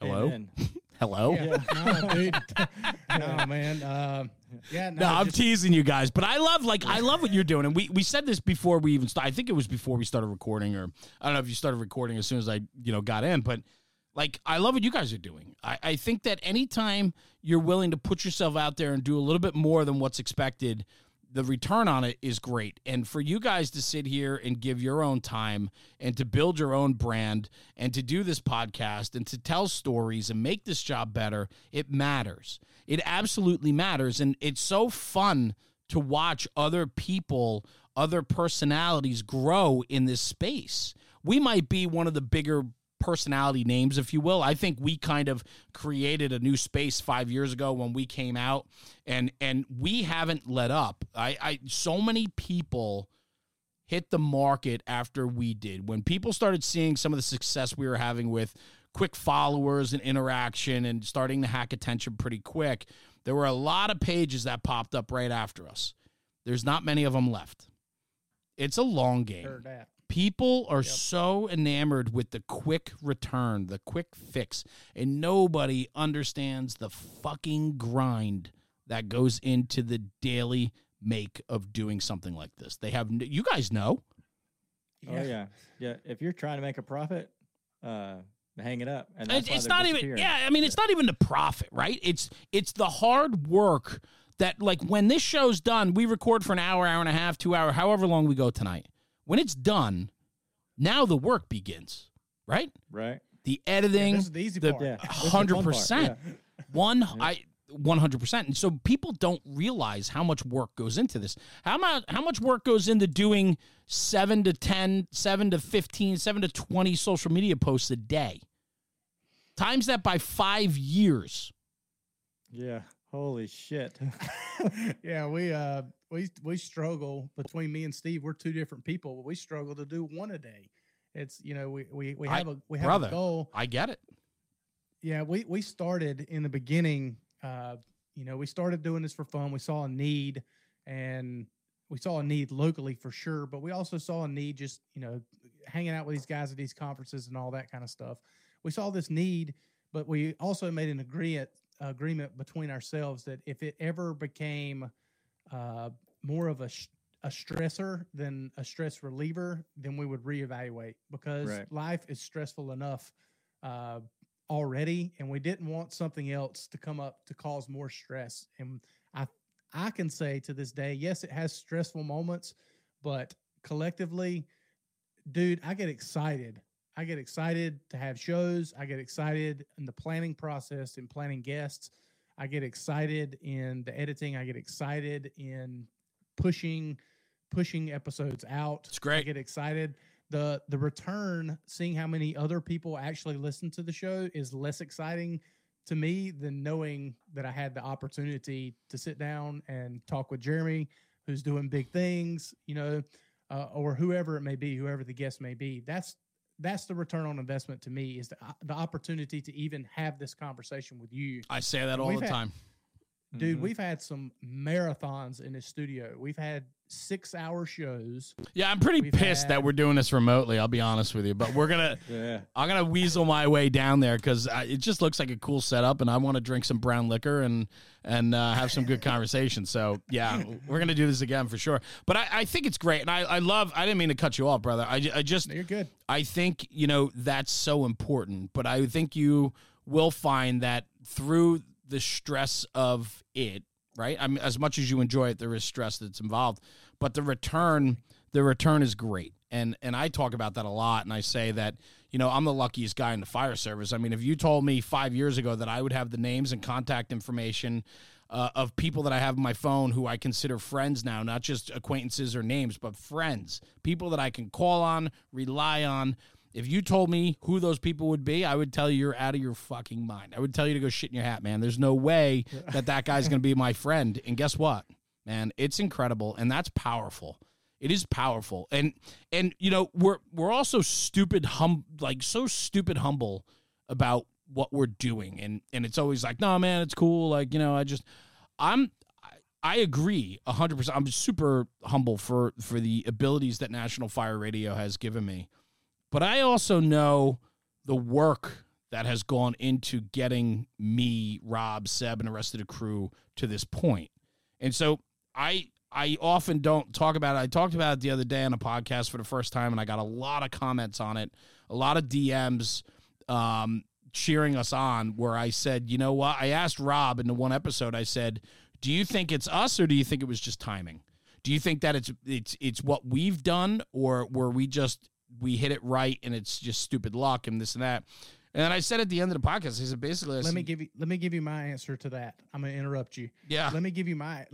Hello? Amen. Hello? Yeah. No, dude. No, man. Yeah. No, I'm just teasing you guys, but I love what you're doing. And we said this before we even started. I think it was before we started recording, or I don't know if you started recording as soon as I, you know, got in, but like, I love what you guys are doing. I think that anytime you're willing to put yourself out there and do a little bit more than what's expected, the return on it is great. And for you guys to sit here and give your own time and to build your own brand and to do this podcast and to tell stories and make this job better, it matters. It absolutely matters. And it's so fun to watch other people, other personalities grow in this space. We might be one of the bigger personality names, if you will. I think we kind of created a new space 5 years ago when we came out, and we haven't let up. I so many people hit the market after we did. When people started seeing some of the success we were having with quick followers and interaction and starting to hack attention pretty quick, there were a lot of pages that popped up right after us. There's not many of them left. It's a long game. Sure that. People are so enamored with the quick return, the quick fix, and nobody understands the fucking grind that goes into the daily make of doing something like this. They have, you guys know. Oh yeah, yeah. If you're trying to make a profit, hang it up. And it's not even. Yeah, I mean, it's not even the profit, right? It's the hard work that, like, when this show's done, we record for an hour, hour and a half, 2 hour, however long we go tonight. When it's done, now the work begins, right? Right. The editing, yeah, this is the easy part. 100%. Yeah. One, yeah. I 100%. And so people don't realize how much work goes into this. How much work goes into doing 7 to 10, 7 to 15, 7 to 20 social media posts a day? Times that by 5 years. Yeah. Holy shit. Yeah, we struggle. Between me and Steve, we're two different people. We struggle to do one a day. It's, you know, we have a goal. I get it. Yeah, we started in the beginning, you know, we started doing this for fun. We saw a need, and we saw a need locally for sure, but we also saw a need just, you know, hanging out with these guys at these conferences and all that kind of stuff. We saw this need, but we also made an agreement between ourselves that if it ever became more of a stressor than a stress reliever, then we would reevaluate, because life is stressful enough already, and we didn't want something else to come up to cause more stress. And I can say to this day, yes, it has stressful moments, but collectively, dude, I get excited to have shows. I get excited in the planning process and planning guests. I get excited in the editing. I get excited in pushing episodes out. It's great. I get excited. The return, seeing how many other people actually listen to the show, is less exciting to me than knowing that I had the opportunity to sit down and talk with Jeremy, who's doing big things, you know, or whoever it may be, whoever the guest may be. That's the return on investment to me, is the opportunity to even have this conversation with you. I say that all the time. Dude, we've had some marathons in this studio. We've had 6-hour shows. Yeah, I'm pretty pissed that we're doing this remotely, I'll be honest with you. But we're going to I'm going to weasel my way down there, because it just looks like a cool setup, and I want to drink some brown liquor and have some good conversation. So, yeah, we're going to do this again for sure. But I think it's great, and I didn't mean to cut you off, brother. I just... No, you're good. I think, you know, that's so important. But I think you will find that through the stress of it, right? I mean, as much as you enjoy it, there is stress that's involved, but the return is great. And I talk about that a lot. And I say that, you know, I'm the luckiest guy in the fire service. I mean, if you told me 5 years ago that I would have the names and contact information of people that I have on my phone who I consider friends now, not just acquaintances or names, but friends, people that I can call on, rely on. If you told me who those people would be, I would tell you you're out of your fucking mind. I would tell you to go shit in your hat, man. There's no way that guy's going to be my friend. And guess what, man? It's incredible, and that's powerful. It is powerful. And you know, we're also so stupid humble about what we're doing. And it's always like, "No, man, it's cool." Like, you know, I agree 100%. I'm super humble for the abilities that National Fire Radio has given me. But I also know the work that has gone into getting me, Rob, Seb, and the rest of the crew to this point. And so I often don't talk about it. I talked about it the other day on a podcast for the first time, and I got a lot of comments on it, a lot of DMs cheering us on, where I said, you know what? I asked Rob in the one episode, I said, do you think it's us, or do you think it was just timing? Do you think that it's what we've done, or were we just... we hit it right, and it's just stupid luck and this and that. And then I said at the end of the podcast, he said, basically, let me give you my answer to that. I'm going to interrupt you. Yeah. Let me give you my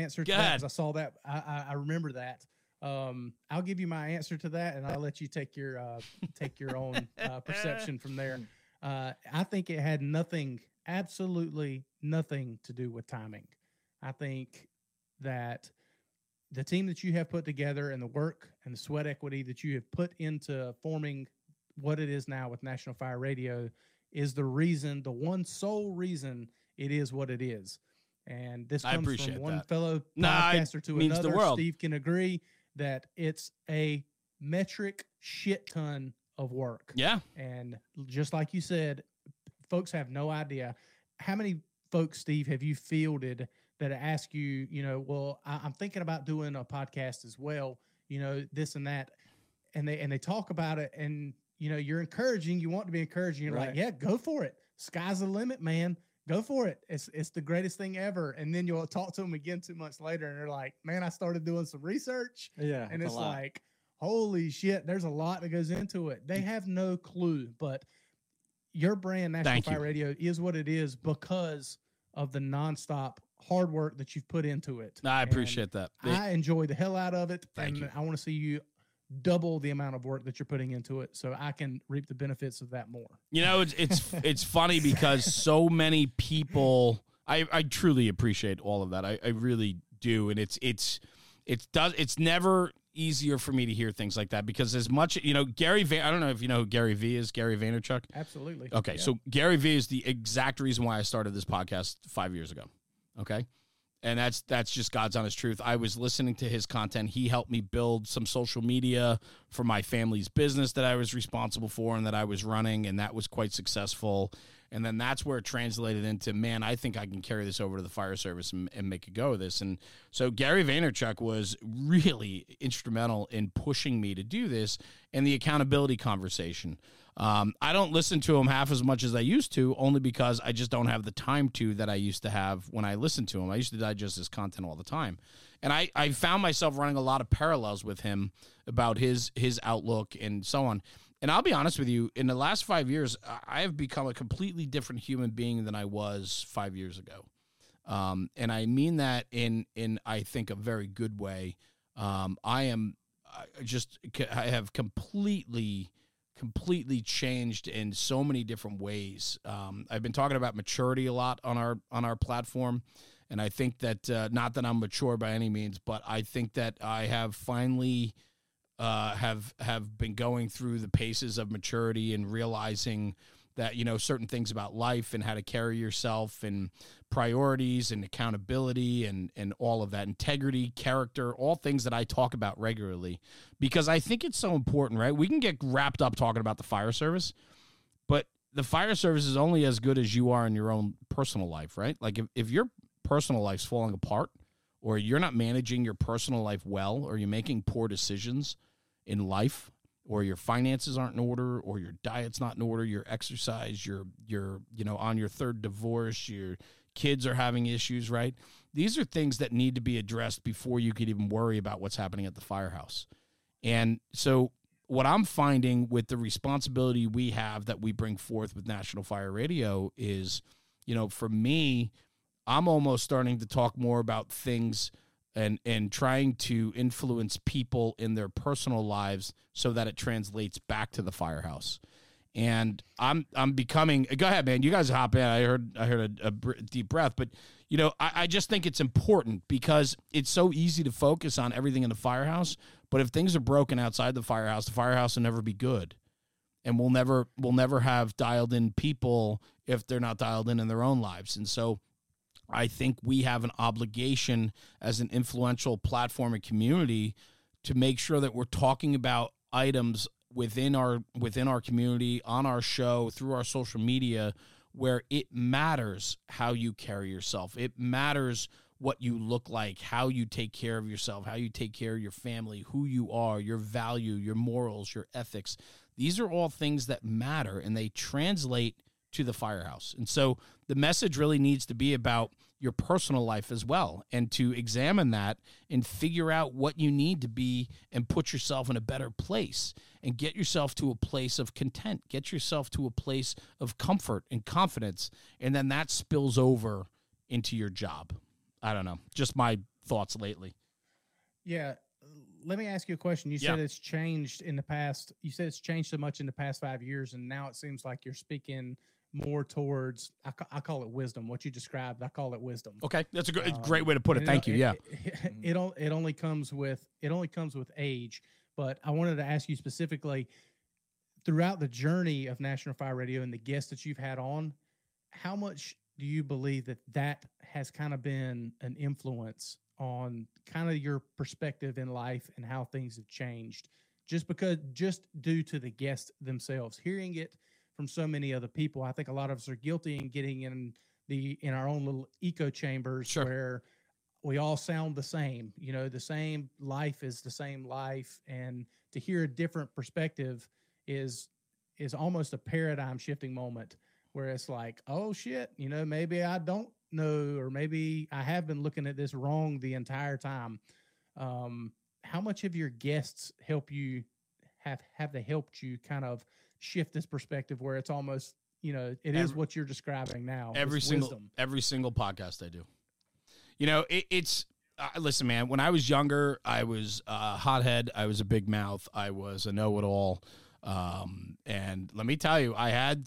answer to that. I saw that. I remember that. I'll give you my answer to that, and I'll let you take your own perception from there. I think it had nothing, absolutely nothing to do with timing. I think that the team that you have put together and the work and the sweat equity that you have put into forming what it is now with National Fire Radio is the reason, the one sole reason it is what it is. And this comes from one fellow podcaster to another. Steve can agree that it's a metric shit ton of work. Yeah. And just like you said, folks have no idea. How many folks, Steve, have you fielded that ask you, you know, well, I'm thinking about doing a podcast as well, you know, this and that. And they talk about it, and, you know, you're encouraging, you want to be encouraging. You're like, yeah, go for it. Sky's the limit, man. Go for it. It's the greatest thing ever. And then you'll talk to them again 2 months later, and they're like, man, I started doing some research. Yeah. And it's like, holy shit, there's a lot that goes into it. They have no clue, but your brand, National Fire Radio, is what it is because of the nonstop hard work that you've put into it. I appreciate that. I enjoy the hell out of it. Thank you. I want to see you double the amount of work that you're putting into it so I can reap the benefits of that more. You know, it's it's funny because so many people, I truly appreciate all of that. I really do. And it's never easier for me to hear things like that because as much, you know, I don't know if you know who Gary V is, Gary Vaynerchuk. Absolutely. Okay. Yeah. So Gary V is the exact reason why I started this podcast 5 years ago. Okay. And that's just God's honest truth. I was listening to his content. He helped me build some social media for my family's business that I was responsible for and that I was running, and that was quite successful. And then that's where it translated into, man, I think I can carry this over to the fire service and make a go of this. And so Gary Vaynerchuk was really instrumental in pushing me to do this and the accountability conversation. I don't listen to him half as much as I used to, only because I just don't have the time to that I used to have when I listened to him. I used to digest his content all the time. And I found myself running a lot of parallels with him about his outlook and so on. And I'll be honest with you, in the last 5 years, I have become a completely different human being than I was 5 years ago. And I mean that in I think, a very good way. I have completely changed in so many different ways. I've been talking about maturity a lot on our platform. And I think that, not that I'm mature by any means, but I think that I have finally have been going through the paces of maturity and realizing that, you know, certain things about life and how to carry yourself and priorities and accountability and all of that, integrity, character, all things that I talk about regularly, because I think it's so important, right? We can get wrapped up talking about the fire service, but the fire service is only as good as you are in your own personal life, right? Like if your personal life's falling apart, or you're not managing your personal life well, or you're making poor decisions in life, or your finances aren't in order, or your diet's not in order, your exercise, you're you know, on your third divorce, your kids are having issues, right? These are things that need to be addressed before you could even worry about what's happening at the firehouse. And so what I'm finding with the responsibility we have that we bring forth with National Fire Radio is, you know, for me, I'm almost starting to talk more about things and trying to influence people in their personal lives so that it translates back to the firehouse. And I'm becoming – go ahead, man. You guys hop in. I heard a deep breath. But, you know, I just think it's important because it's so easy to focus on everything in the firehouse. But if things are broken outside the firehouse will never be good. And we'll never have dialed-in people if they're not dialed in their own lives. And so – I think we have an obligation as an influential platform and community to make sure that we're talking about items within our community, on our show, through our social media, where it matters how you carry yourself. It matters what you look like, how you take care of yourself, how you take care of your family, who you are, your value, your morals, your ethics. These are all things that matter, and they translate to the firehouse. And so the message really needs to be about your personal life as well, and to examine that and figure out what you need to be and put yourself in a better place and get yourself to a place of content, get yourself to a place of comfort and confidence. And then that spills over into your job. I don't know, just my thoughts lately. Yeah. Let me ask you a question. You said it's changed in the past. You said it's changed so much in the past 5 years. And now it seems like you're speaking more towards, I call it wisdom. What you described, I call it wisdom. Okay, that's a great way to put it. Thank you. Yeah, it only comes with age. But I wanted to ask you specifically, throughout the journey of National Fire Radio and the guests that you've had on, how much do you believe that has kind of been an influence on kind of your perspective in life and how things have changed, just due to the guests themselves, hearing it from so many other people? I think a lot of us are guilty in getting in our own little echo chambers. Sure. Where we all sound the same, you know, the same life is the same life. And to hear a different perspective is almost a paradigm shifting moment where it's like, oh shit, you know, maybe I don't know, or maybe I have been looking at this wrong the entire time. How much of your guests help you have they helped you kind of shift this perspective where it's almost, you know, it is what you're describing now. Every single podcast I do, you know, it's listen, man, when I was younger, I was a hothead. I was a big mouth. I was a know-it-all. And let me tell you, I've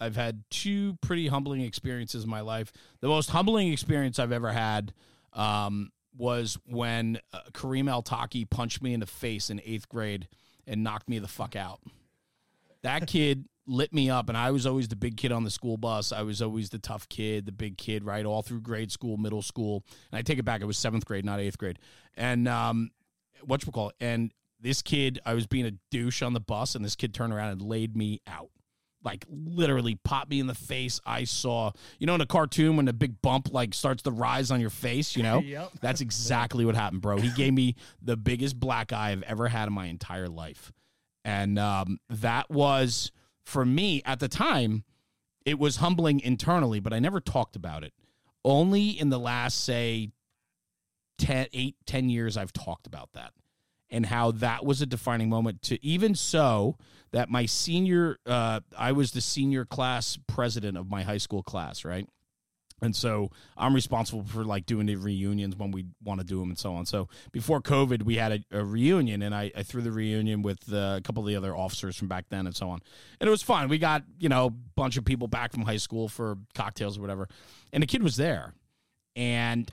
had two pretty humbling experiences in my life. The most humbling experience I've ever had, was when Kareem El-Taki punched me in the face in 8th grade and knocked me the fuck out. That kid lit me up, and I was always the big kid on the school bus. I was always the tough kid, the big kid, right, all through grade school, middle school. And I take it back. It was 7th grade, not 8th grade. And whatchamacallit. And this kid, I was being a douche on the bus, and this kid turned around and laid me out. Like, literally popped me in the face. I saw, you know, in a cartoon when the big bump, like, starts to rise on your face, you know? Yep. That's exactly what happened, bro. He gave me the biggest black eye I've ever had in my entire life. And that was, for me, at the time, it was humbling internally, but I never talked about it. Only in the last, say, 10 years, I've talked about that. And how that was a defining moment to even so that my senior, I was the senior class president of my high school class, right? And so I'm responsible for like doing the reunions when we want to do them and so on. So before COVID, we had a reunion, and I threw the reunion with a couple of the other officers from back then and so on. And it was fun. We got, you know, a bunch of people back from high school for cocktails or whatever. And the kid was there. And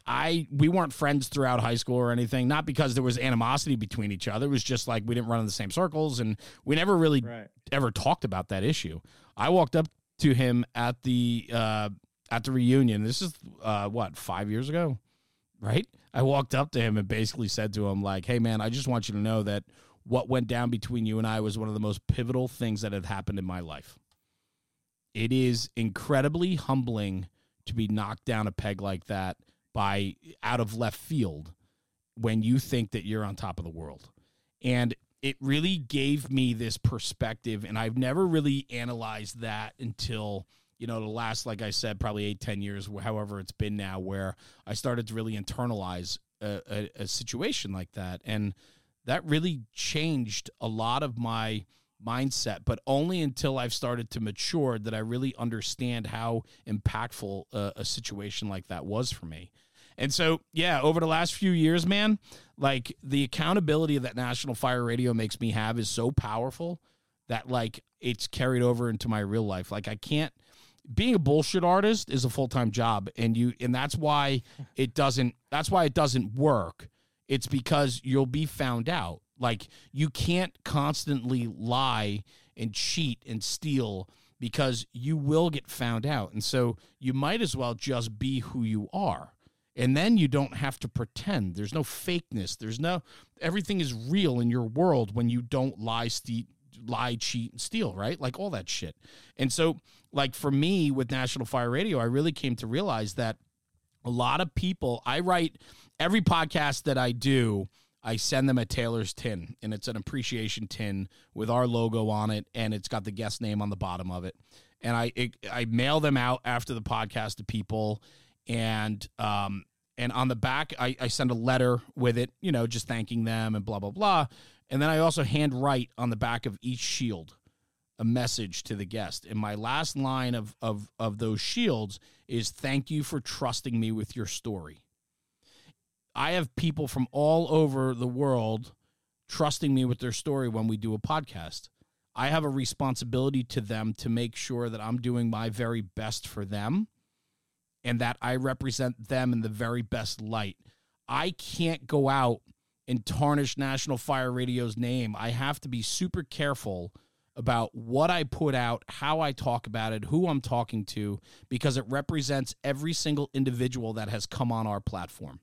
we weren't friends throughout high school or anything, not because there was animosity between each other. It was just like we didn't run in the same circles, and we never really ever talked about that issue. I walked up to him at the reunion. This is, 5 years ago, right? I walked up to him and basically said to him, like, hey, man, I just want you to know that what went down between you and I was one of the most pivotal things that had happened in my life. It is incredibly humbling to be knocked down a peg like that by out of left field when you think that you're on top of the world. And it really gave me this perspective, and I've never really analyzed that until, you know, the last, like I said, probably 8-10 years, however it's been now, where I started to really internalize a situation like that. And that really changed a lot of my mindset, but only until I've started to mature that I really understand how impactful a situation like that was for me. And so, yeah, over the last few years, man, like the accountability that National Fire Radio makes me have is so powerful that like it's carried over into my real life. Like being a bullshit artist is a full-time job, and that's why it doesn't work. It's because you'll be found out. Like, you can't constantly lie and cheat and steal because you will get found out. And so you might as well just be who you are. And then you don't have to pretend. There's no fakeness. Everything is real in your world when you don't lie, cheat, and steal, right? Like, all that shit. And so, like, for me with National Fire Radio, I really came to realize that a lot of people, I write every podcast that I do, I send them a Taylor's tin, and it's an appreciation tin with our logo on it, and it's got the guest name on the bottom of it. And I mail them out after the podcast to people, and on the back I send a letter with it, you know, just thanking them and blah blah blah. And then I also hand write on the back of each shield a message to the guest. And my last line of those shields is, "Thank you for trusting me with your story." I have people from all over the world trusting me with their story when we do a podcast. I have a responsibility to them to make sure that I'm doing my very best for them and that I represent them in the very best light. I can't go out and tarnish National Fire Radio's name. I have to be super careful about what I put out, how I talk about it, who I'm talking to, because it represents every single individual that has come on our platform.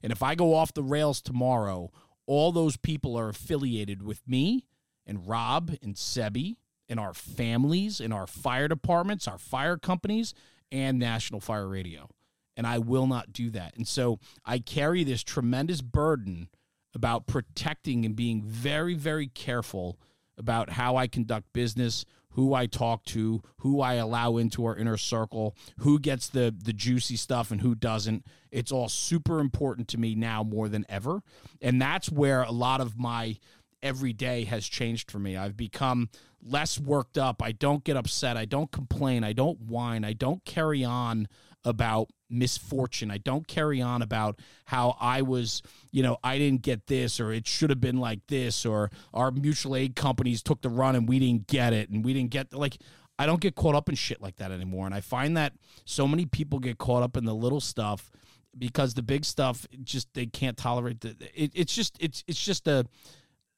And if I go off the rails tomorrow, all those people are affiliated with me and Rob and Sebi and our families and our fire departments, our fire companies, and National Fire Radio. And I will not do that. And so I carry this tremendous burden about protecting and being very, very careful about how I conduct business, who I talk to, who I allow into our inner circle, who gets the juicy stuff and who doesn't. It's all super important to me now more than ever. And that's where a lot of my every day has changed for me. I've become less worked up. I don't get upset. I don't complain. I don't whine. I don't carry on about misfortune. I don't carry on about how I was, you know, I didn't get this, or it should have been like this, or our mutual aid companies took the run and we didn't get it. And we didn't get, like, I don't get caught up in shit like that anymore. And I find that so many people get caught up in the little stuff, because the big stuff, just they can't tolerate. It's just a,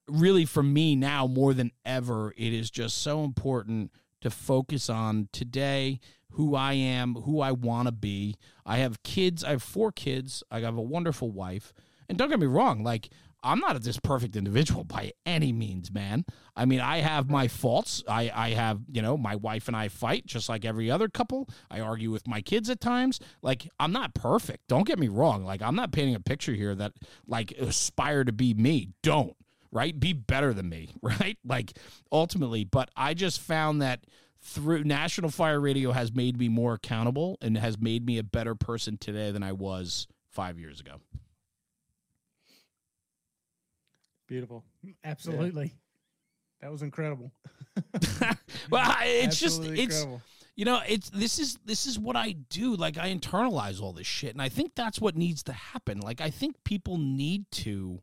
really for me now more than ever, it is just so important to focus on today, who I am, who I want to be. I have kids. I have 4 kids. I have a wonderful wife. And don't get me wrong, like, I'm not this perfect individual by any means, man. I mean, I have my faults. I have, you know, my wife and I fight just like every other couple. I argue with my kids at times. Like, I'm not perfect. Don't get me wrong. Like, I'm not painting a picture here that, like, aspire to be me. Don't, right? Be better than me, right? Like, ultimately. But I just found that through National Fire Radio has made me more accountable and has made me a better person today than I was 5 years ago. Beautiful. Absolutely. Yeah. That was incredible. Well, it's absolutely just, incredible. It's, you know, it's, this is what I do. Like, I internalize all this shit. And I think that's what needs to happen. Like, I think people need to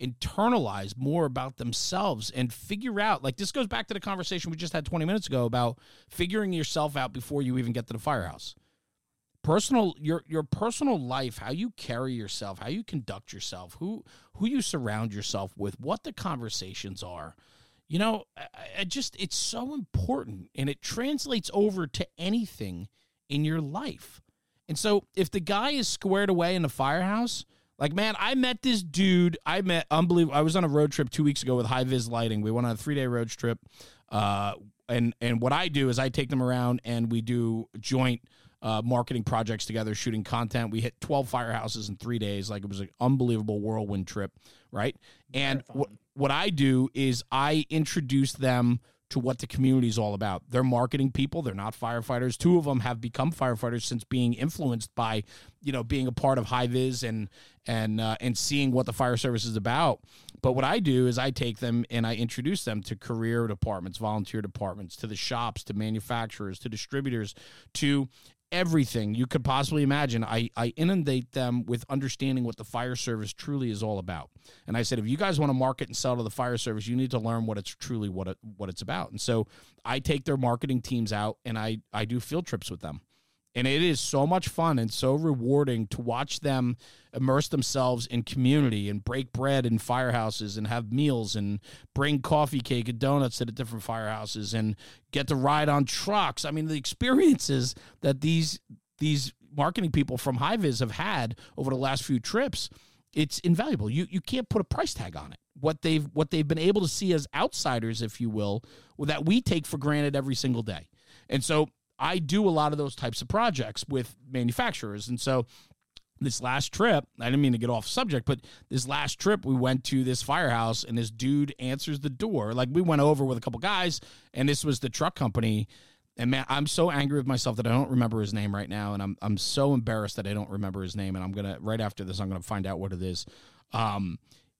internalize more about themselves and figure out, like, this goes back to the conversation we just had 20 minutes ago about figuring yourself out before you even get to the firehouse. Your personal life, how you carry yourself, how you conduct yourself, who you surround yourself with, what the conversations are. You know, I just, it's so important, and it translates over to anything in your life. And so if the guy is squared away in the firehouse, like, man, I met this dude. Unbelievable. I was on a road trip 2 weeks ago with High Viz Lighting. We went on a 3-day road trip. And what I do is I take them around and we do joint marketing projects together, shooting content. We hit 12 firehouses in 3 days. Like, it was an unbelievable whirlwind trip, right? And what I do is I introduce them to what the community is all about. They're marketing people. They're not firefighters. 2 of them have become firefighters since being influenced by, you know, being a part of High Viz and seeing what the fire service is about. But what I do is I take them and I introduce them to career departments, volunteer departments, to the shops, to manufacturers, to distributors, to everything you could possibly imagine. I inundate them with understanding what the fire service truly is all about. And I said, if you guys want to market and sell to the fire service, you need to learn what it's truly, what it's about. And so I take their marketing teams out and I do field trips with them. And it is so much fun and so rewarding to watch them immerse themselves in community and break bread in firehouses and have meals and bring coffee, cake, and donuts to the different firehouses and get to ride on trucks. I mean, the experiences that these marketing people from High Viz have had over the last few trips, it's invaluable. You can't put a price tag on it. What they've been able to see as outsiders, if you will, that we take for granted every single day. And so I do a lot of those types of projects with manufacturers. And so this last trip, I didn't mean to get off subject, but this last trip, we went to this firehouse and this dude answers the door. Like, we went over with a couple guys and this was the truck company. And man, I'm so angry with myself that I don't remember his name right now. And I'm so embarrassed that I don't remember his name. And right after this, I'm going to find out what it is.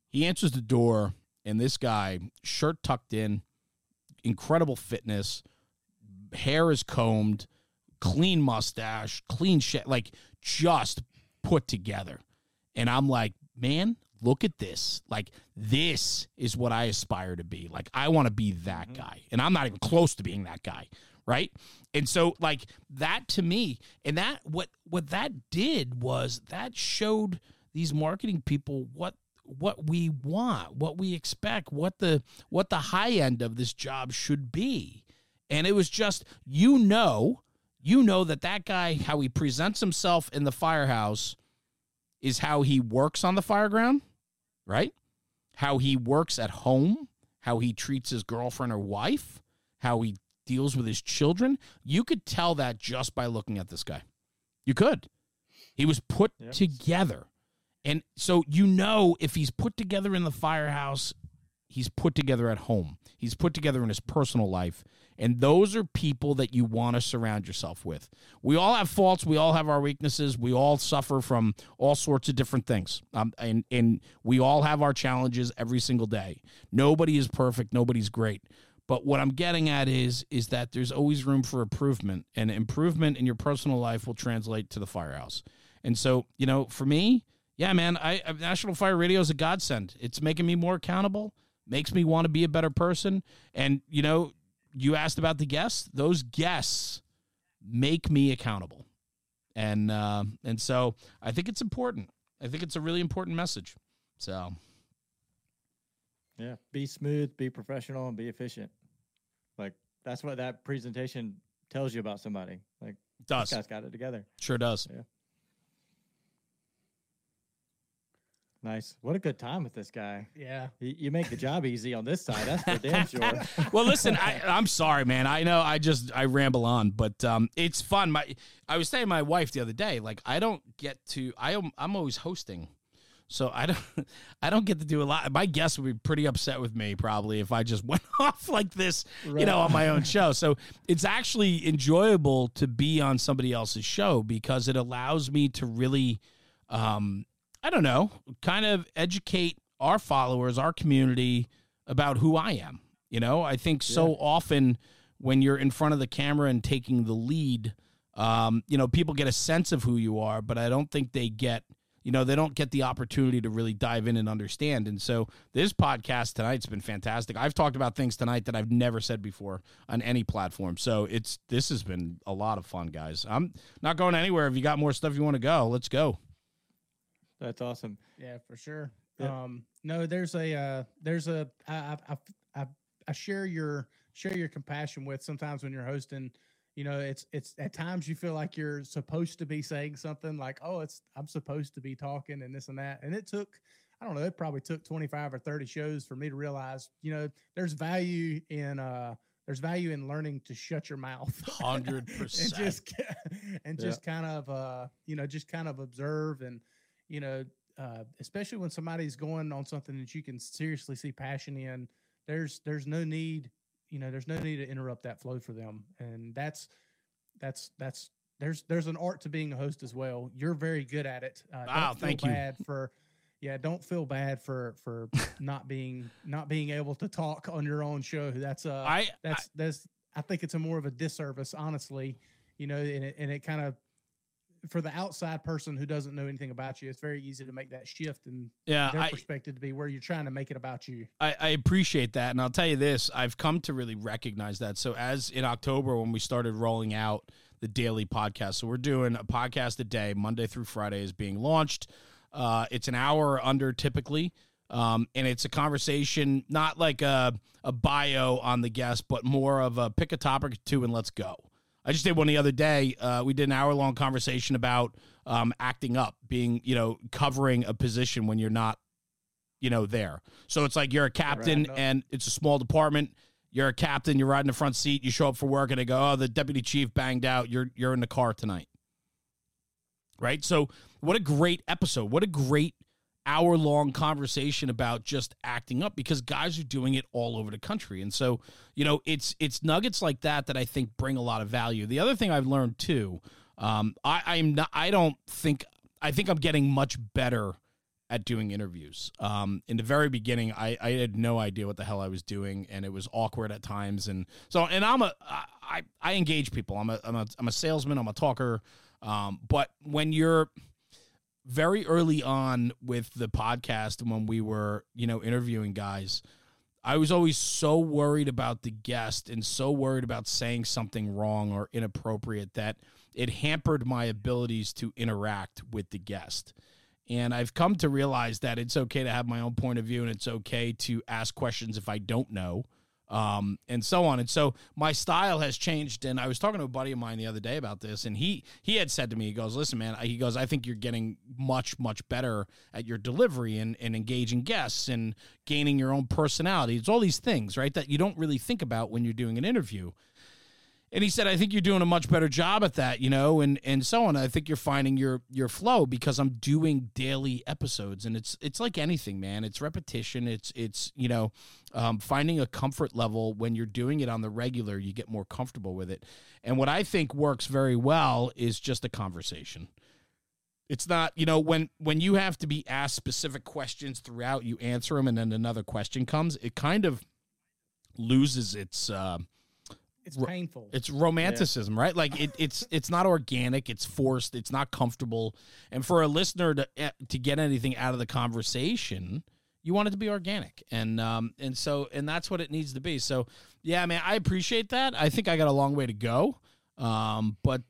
He answers the door, and this guy, shirt tucked in, incredible fitness, hair is combed, clean mustache, clean shit, like just put together. And I'm like, man, look at this. Like, this is what I aspire to be. Like, I want to be that guy. And I'm not even close to being that guy. Right. And so, like, that to me, and that what that did was that showed these marketing people what we want, what we expect, what the high end of this job should be. And it was just, you know that guy, how he presents himself in the firehouse is how he works on the fireground, right? How he works at home, how he treats his girlfriend or wife, how he deals with his children. You could tell that just by looking at this guy. You could. He was put together. And so, you know, if he's put together in the firehouse, he's put together at home, he's put together in his personal life. And those are people that you want to surround yourself with. We all have faults. We all have our weaknesses. We all suffer from all sorts of different things. And we all have our challenges every single day. Nobody is perfect. Nobody's great. But what I'm getting at is that there's always room for improvement. And improvement in your personal life will translate to the firehouse. And so, you know, for me, yeah, man, National Fire Radio is a godsend. It's making me more accountable, makes me want to be a better person. And, you know, you asked about the guests. Those guests make me accountable. And so I think it's important. I think it's a really important message. So, yeah, be smooth, be professional, and be efficient. Like, that's what that presentation tells you about somebody. Like, does. This guy's got it together. Sure does. Yeah. Nice. What a good time with this guy. Yeah. You make the job easy on this side. That's for damn sure. Well, listen, I'm sorry, man. I know I ramble on, but it's fun. I was saying to my wife the other day, like, I don't get to, I'm always hosting. So I don't get to do a lot. My guests would be pretty upset with me probably if I just went off like this, right, you know, on my own show. So it's actually enjoyable to be on somebody else's show because it allows me to really, I don't know, kind of educate our followers, our community about who I am. You know, I think so often when you're in front of the camera and taking the lead, you know, people get a sense of who you are, but I don't think they get, you know, they don't get the opportunity to really dive in and understand. And so this podcast tonight's been fantastic. I've talked about things tonight that I've never said before on any platform. So this has been a lot of fun, guys. I'm not going anywhere. If you got more stuff you want to go, let's go. That's awesome. Yeah, for sure. Yep. No, I share your compassion with sometimes when you're hosting, you know, it's at times you feel like you're supposed to be saying something like, oh, I'm supposed to be talking and this and that. And it took, I don't know, it probably took 25 or 30 shows for me to realize, you know, there's value in learning to shut your mouth 100% and just kind of observe and, you know, especially when somebody's going on something that you can seriously see passion in, there's no need to interrupt that flow for them. And there's an art to being a host as well. You're very good at it. Don't feel bad for not being able to talk on your own show. I think it's more of a disservice, honestly, you know, and it kind of, for the outside person who doesn't know anything about you, it's very easy to make that shift and their perspective to be where you're trying to make it about you. I appreciate that. And I'll tell you this, I've come to really recognize that. So as in October, when we started rolling out the daily podcast, so we're doing a podcast a day, Monday through Friday is being launched. It's an hour or under typically. And it's a conversation, not like a bio on the guest, but more of a pick a topic or two and let's go. I just did one the other day. We did an hour-long conversation about acting up, being, you know, covering a position when you're not, you know, there. So it's like you're a captain and it's a small department. You're a captain. You're riding the front seat. You show up for work and they go, oh, the deputy chief banged out. You're in the car tonight. Right? So what a great episode. What a great hour-long conversation about just acting up because guys are doing it all over the country. And so, you know, it's nuggets like that I think bring a lot of value. The other thing I've learned too, I think I'm getting much better at doing interviews. In the very beginning, I had no idea what the hell I was doing and it was awkward at times. And so, and I engage people. I'm a salesman, I'm a talker. But when you're very early on with the podcast and when we were, you know, interviewing guys, I was always so worried about the guest and so worried about saying something wrong or inappropriate that it hampered my abilities to interact with the guest. And I've come to realize that it's okay to have my own point of view and it's okay to ask questions if I don't know, and so on. And so my style has changed. And I was talking to a buddy of mine the other day about this, and he had said to me, he goes, listen, man, I think you're getting much, much better at your delivery and engaging guests and gaining your own personality. It's all these things, right, that you don't really think about when you're doing an interview. And he said, I think you're doing a much better job at that, you know, and so on. I think you're finding your flow, because I'm doing daily episodes, and it's like anything, man. It's repetition. It's you know, finding a comfort level. When you're doing it on the regular, you get more comfortable with it. And what I think works very well is just a conversation. It's not, you know, when you have to be asked specific questions throughout, you answer them, and then another question comes, it kind of loses its, it's painful. It's romanticism, right? Like it's not organic. It's forced. It's not comfortable. And for a listener to get anything out of the conversation, you want it to be organic. And that's what it needs to be. So yeah, man, I appreciate that. I think I got a long way to go. But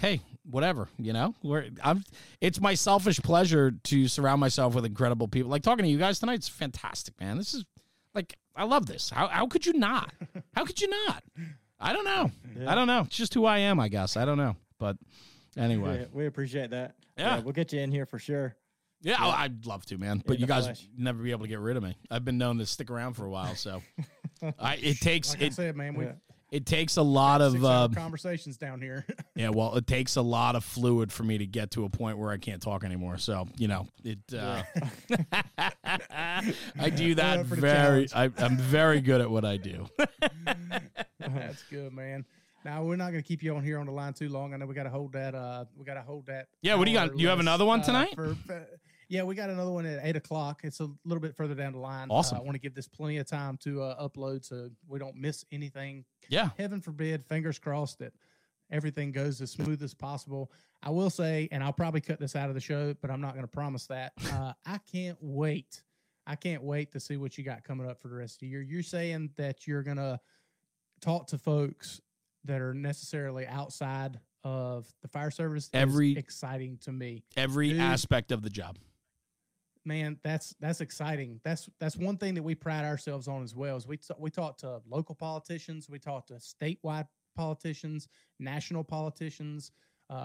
hey, whatever, you know, it's my selfish pleasure to surround myself with incredible people. Like talking to you guys tonight is fantastic, man. This is like, I love this. How could you not? How could you not? I don't know. Yeah. I don't know. It's just who I am, I guess. I don't know. But anyway. Yeah, we appreciate that. Yeah. We'll get you in here for sure. Yeah, yeah. I'd love to, man. But you guys never be able to get rid of me. I've been known to stick around for a while, so. It takes a lot of conversations down here. Yeah, well, it takes a lot of fluid for me to get to a point where I can't talk anymore. So, you know, I do that I'm very good at what I do. That's good, man. Now, we're not going to keep you on here on the line too long. I know we got to hold that. Yeah, what do you got? You have another one tonight? Yeah, we got another one at 8 o'clock. It's a little bit further down the line. Awesome. I want to give this plenty of time to upload so we don't miss anything. Yeah. Heaven forbid, fingers crossed that everything goes as smooth as possible. I will say, and I'll probably cut this out of the show, but I'm not going to promise that. I can't wait. I can't wait to see what you got coming up for the rest of the year. You're saying that you're going to talk to folks that are necessarily outside of the fire service. Every exciting to me. Every aspect of the job. Man, that's exciting. That's one thing that we pride ourselves on as well. Is we talk to local politicians, we talk to statewide politicians, national politicians,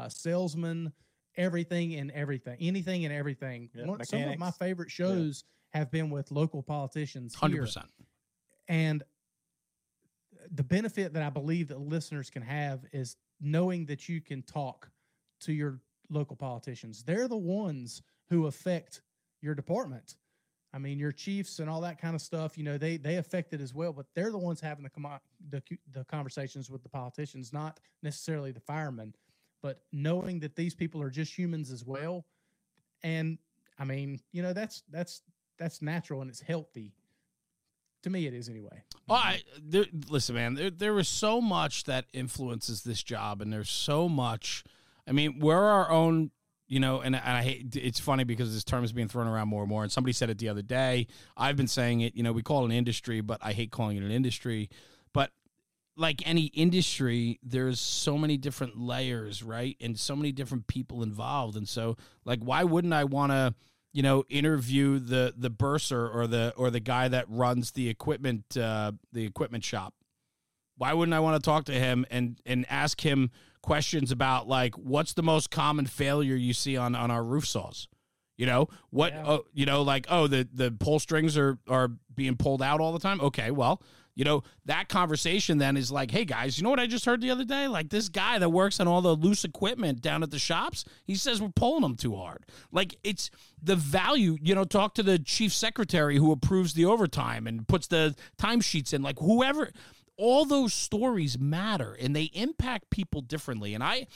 salesmen, anything and everything. Yep, some of my favorite shows have been with local politicians. 100%. And the benefit that I believe that listeners can have is knowing that you can talk to your local politicians. They're the ones who affect your department. I mean, your chiefs and all that kind of stuff, you know, they affect it as well, but they're the ones having the conversations with the politicians, not necessarily the firemen, but knowing that these people are just humans as well. And I mean, you know, that's natural and it's healthy. To me, it is anyway. Well, listen, man, there is so much that influences this job, and there's so much, I mean, we're our own, you know, and I hate, it's funny because this term is being thrown around more and more. And somebody said it the other day. I've been saying it, you know, we call it an industry, but I hate calling it an industry. But like any industry, there's so many different layers, right? And so many different people involved. And so, like, why wouldn't I want to, you know, interview the bursar or the guy that runs the equipment shop? Why wouldn't I want to talk to him and ask him questions about, like, what's the most common failure you see on our roof saws? You know, what, you know, like, the pull strings are being pulled out all the time. Okay, well, you know, that conversation then is like, hey, guys, you know what I just heard the other day? Like, this guy that works on all the loose equipment down at the shops, he says we're pulling them too hard. Like, it's the value, you know, talk to the chief secretary who approves the overtime and puts the timesheets in, like, whoever. All those stories matter, and they impact people differently. And I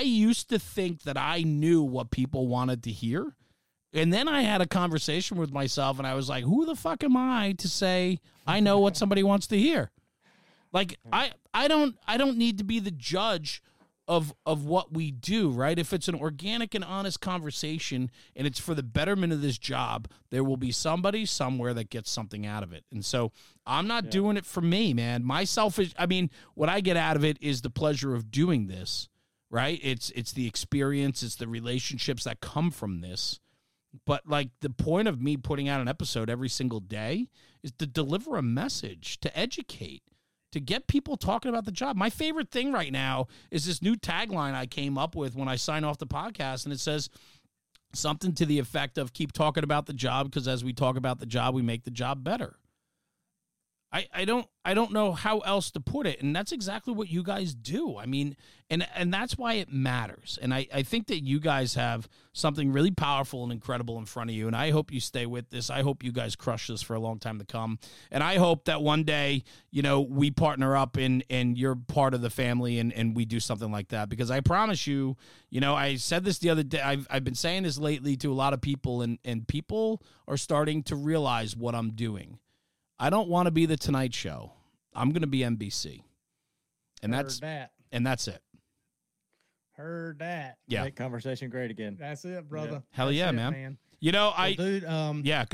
used to think that I knew what people wanted to hear. And then I had a conversation with myself, and I was like, who the fuck am I to say I know what somebody wants to hear? Like, I don't need to be the judge of what we do, right? If it's an organic and honest conversation and it's for the betterment of this job, there will be somebody somewhere that gets something out of it. And so I'm not doing it for me, man. My selfish, I mean, what I get out of it is the pleasure of doing this, right? It's the experience, it's the relationships that come from this. But, like, the point of me putting out an episode every single day is to deliver a message, to educate, to get people talking about the job. My favorite thing right now is this new tagline I came up with when I sign off the podcast, and it says something to the effect of, keep talking about the job, because as we talk about the job, we make the job better. I don't know how else to put it. And that's exactly what you guys do. I mean, and that's why it matters. And I think that you guys have something really powerful and incredible in front of you. And I hope you stay with this. I hope you guys crush this for a long time to come. And I hope that one day, you know, we partner up and you're part of the family and we do something like that. Because I promise you, you know, I said this the other day. I've been saying this lately to a lot of people, and people are starting to realize what I'm doing. I don't want to be the Tonight Show. I'm going to be NBC. And that's it. Heard that. Yeah. Make conversation great again. That's it, brother. Yeah. Hell yeah, man. You know, Go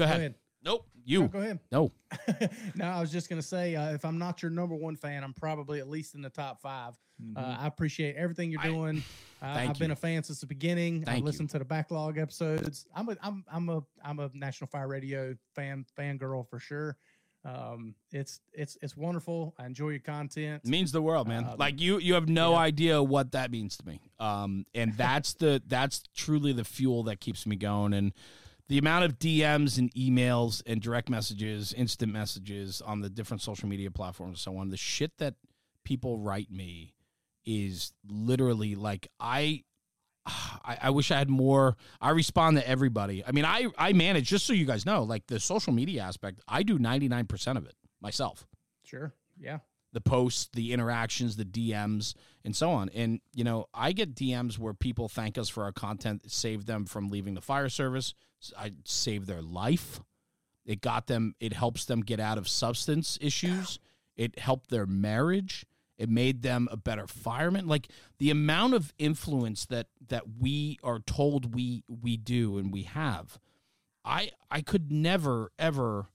ahead. Nope. You. No, go ahead. No. No, I was just going to say, if I'm not your number one fan, I'm probably at least in the top five. Mm-hmm. I appreciate everything you're doing. I've been a fan since the beginning. I listened to the backlog episodes. I'm a National Fire Radio fangirl for sure. It's wonderful. I enjoy your content. It means the world, man. Like you have no idea what that means to me. And that's truly the fuel that keeps me going. And the amount of DMs and emails and direct messages, instant messages on the different social media platforms and so on, the shit that people write me is literally like, I wish I had more. I respond to everybody. I mean, I manage, just so you guys know, like the social media aspect, I do 99% of it myself. Sure. Yeah. The posts, the interactions, the DMs, and so on. And, you know, I get DMs where people thank us for our content. It saved them from leaving the fire service. I saved their life. It got them. It helps them get out of substance issues. It helped their marriage. It made them a better fireman. Like the amount of influence that we are told we do and we have, I could never, ever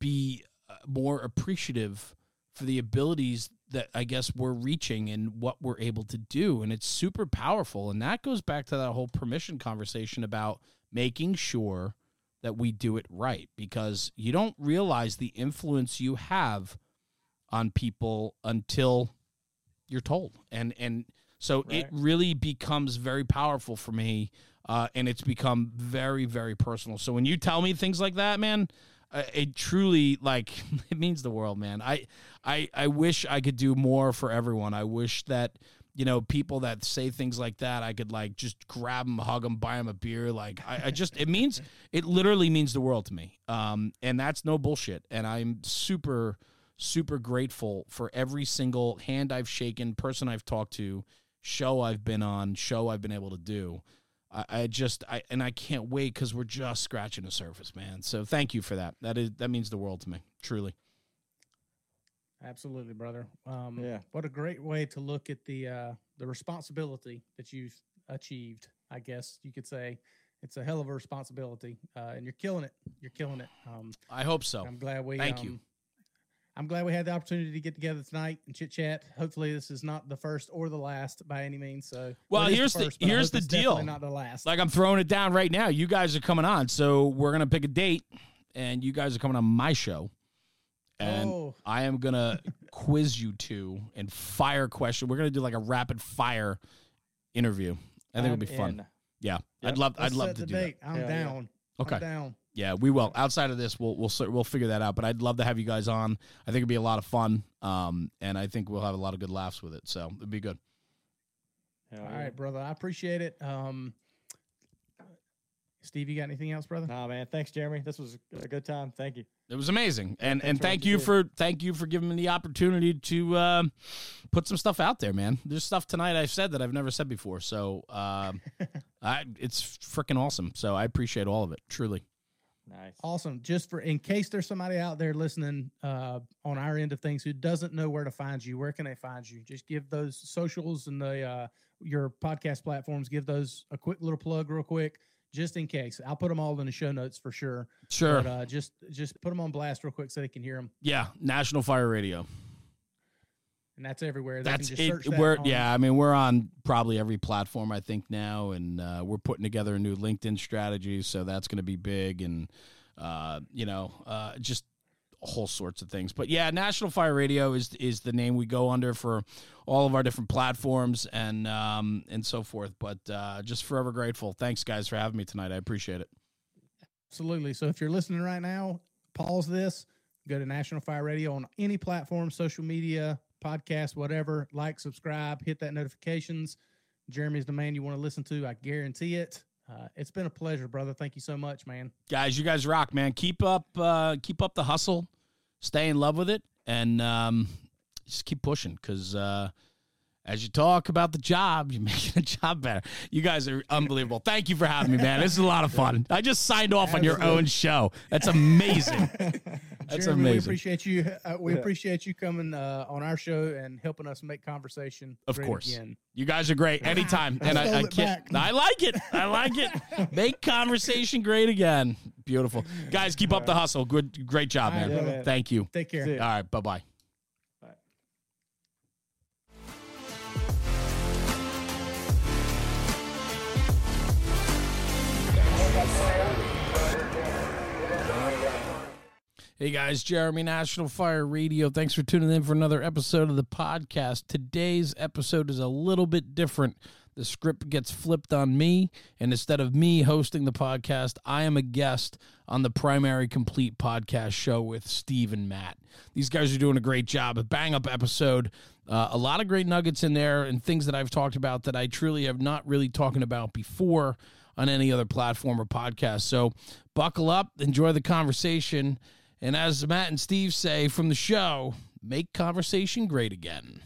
be more appreciative for the abilities that I guess we're reaching and what we're able to do. And it's super powerful. And that goes back to that whole permission conversation about making sure that we do it right, because you don't realize the influence you have on people until you're told. And so right. It really becomes very powerful for me. And it's become very, very personal. So when you tell me things like that, man, it truly, like, it means the world, man. I wish I could do more for everyone. I wish that, you know, people that say things like that, I could like just grab them, hug them, buy them a beer. Like it literally means the world to me. And that's no bullshit. And I'm super grateful for every single hand I've shaken, person I've talked to, show I've been on, show I've been able to do. I can't wait, because we're just scratching the surface, man. So thank you for that. That means the world to me, truly. Absolutely, brother. What a great way to look at the responsibility that you've achieved. I guess you could say it's a hell of a responsibility, and you're killing it. I hope so. I'm glad we. Thank you. I'm glad we had the opportunity to get together tonight and chit chat. Hopefully, this is not the first or the last by any means. So, well, here's the deal. Not the last. Like I'm throwing it down right now. You guys are coming on, so we're gonna pick a date, and you guys are coming on my show, and I am gonna quiz you two and fire question. We're gonna do like a rapid fire interview. I think it'll be fun. Yeah, yep. I'd love to do that. I'm down. Okay. I'm down. Yeah, we will. Outside of this, we'll figure that out. But I'd love to have you guys on. I think it'd be a lot of fun, and I think we'll have a lot of good laughs with it. So it'd be good. All right, brother. I appreciate it. Steve, you got anything else, brother? Nah, man. Thanks, Jeremy. This was a good time. Thank you. It was amazing, and thank you for giving me the opportunity to put some stuff out there, man. There's stuff tonight I've said that I've never said before, so it's freaking awesome. So I appreciate all of it, truly. Nice. Awesome. Just in case there's somebody out there listening on our end of things who doesn't know where to find you, where can they find you? Just give those socials and your podcast platforms, give those a quick little plug real quick, just in case. I'll put them all in the show notes for sure. Sure. But, just put them on blast real quick so they can hear them. Yeah, National Fire Radio. And that's everywhere. We're on probably every platform, I think, now, and we're putting together a new LinkedIn strategy, so that's going to be big, and just whole sorts of things. But yeah, National Fire Radio is the name we go under for all of our different platforms and so forth. But just forever grateful. Thanks, guys, for having me tonight. I appreciate it. Absolutely. So if you're listening right now, pause this. Go to National Fire Radio on any platform, social media, podcast, whatever. Like, subscribe, hit that notifications. Jeremy's the man you want to listen to. I guarantee it. It's been a pleasure, brother. Thank you so much, man. Guys, you guys rock, man. Keep up the hustle. Stay in love with it, and just keep pushing, because as you talk about the job, you're making the job better. You guys are unbelievable. Thank you for having me, man. This is a lot of fun. I just signed off on your own show. That's amazing. That's Jeremy, amazing. We appreciate you. Appreciate you coming on our show and helping us make conversation. Of course, again. You guys are great. Anytime, and I can't. I like it. I like it. Make conversation great again. Beautiful, guys. Keep up the hustle. Good, great job, man. Yeah, thank you. Take care. All right. Bye bye. Hey guys, Jeremy, National Fire Radio. Thanks for tuning in for another episode of the podcast. Today's episode is a little bit different. The script gets flipped on me, and instead of me hosting the podcast, I am a guest on the Primary Complete Podcast show with Steve and Matt. These guys are doing a great job. A bang-up episode. A lot of great nuggets in there and things that I've talked about that I truly have not really talking about before on any other platform or podcast. So buckle up, enjoy the conversation. And as Matt and Steve say from the show, make conversation great again.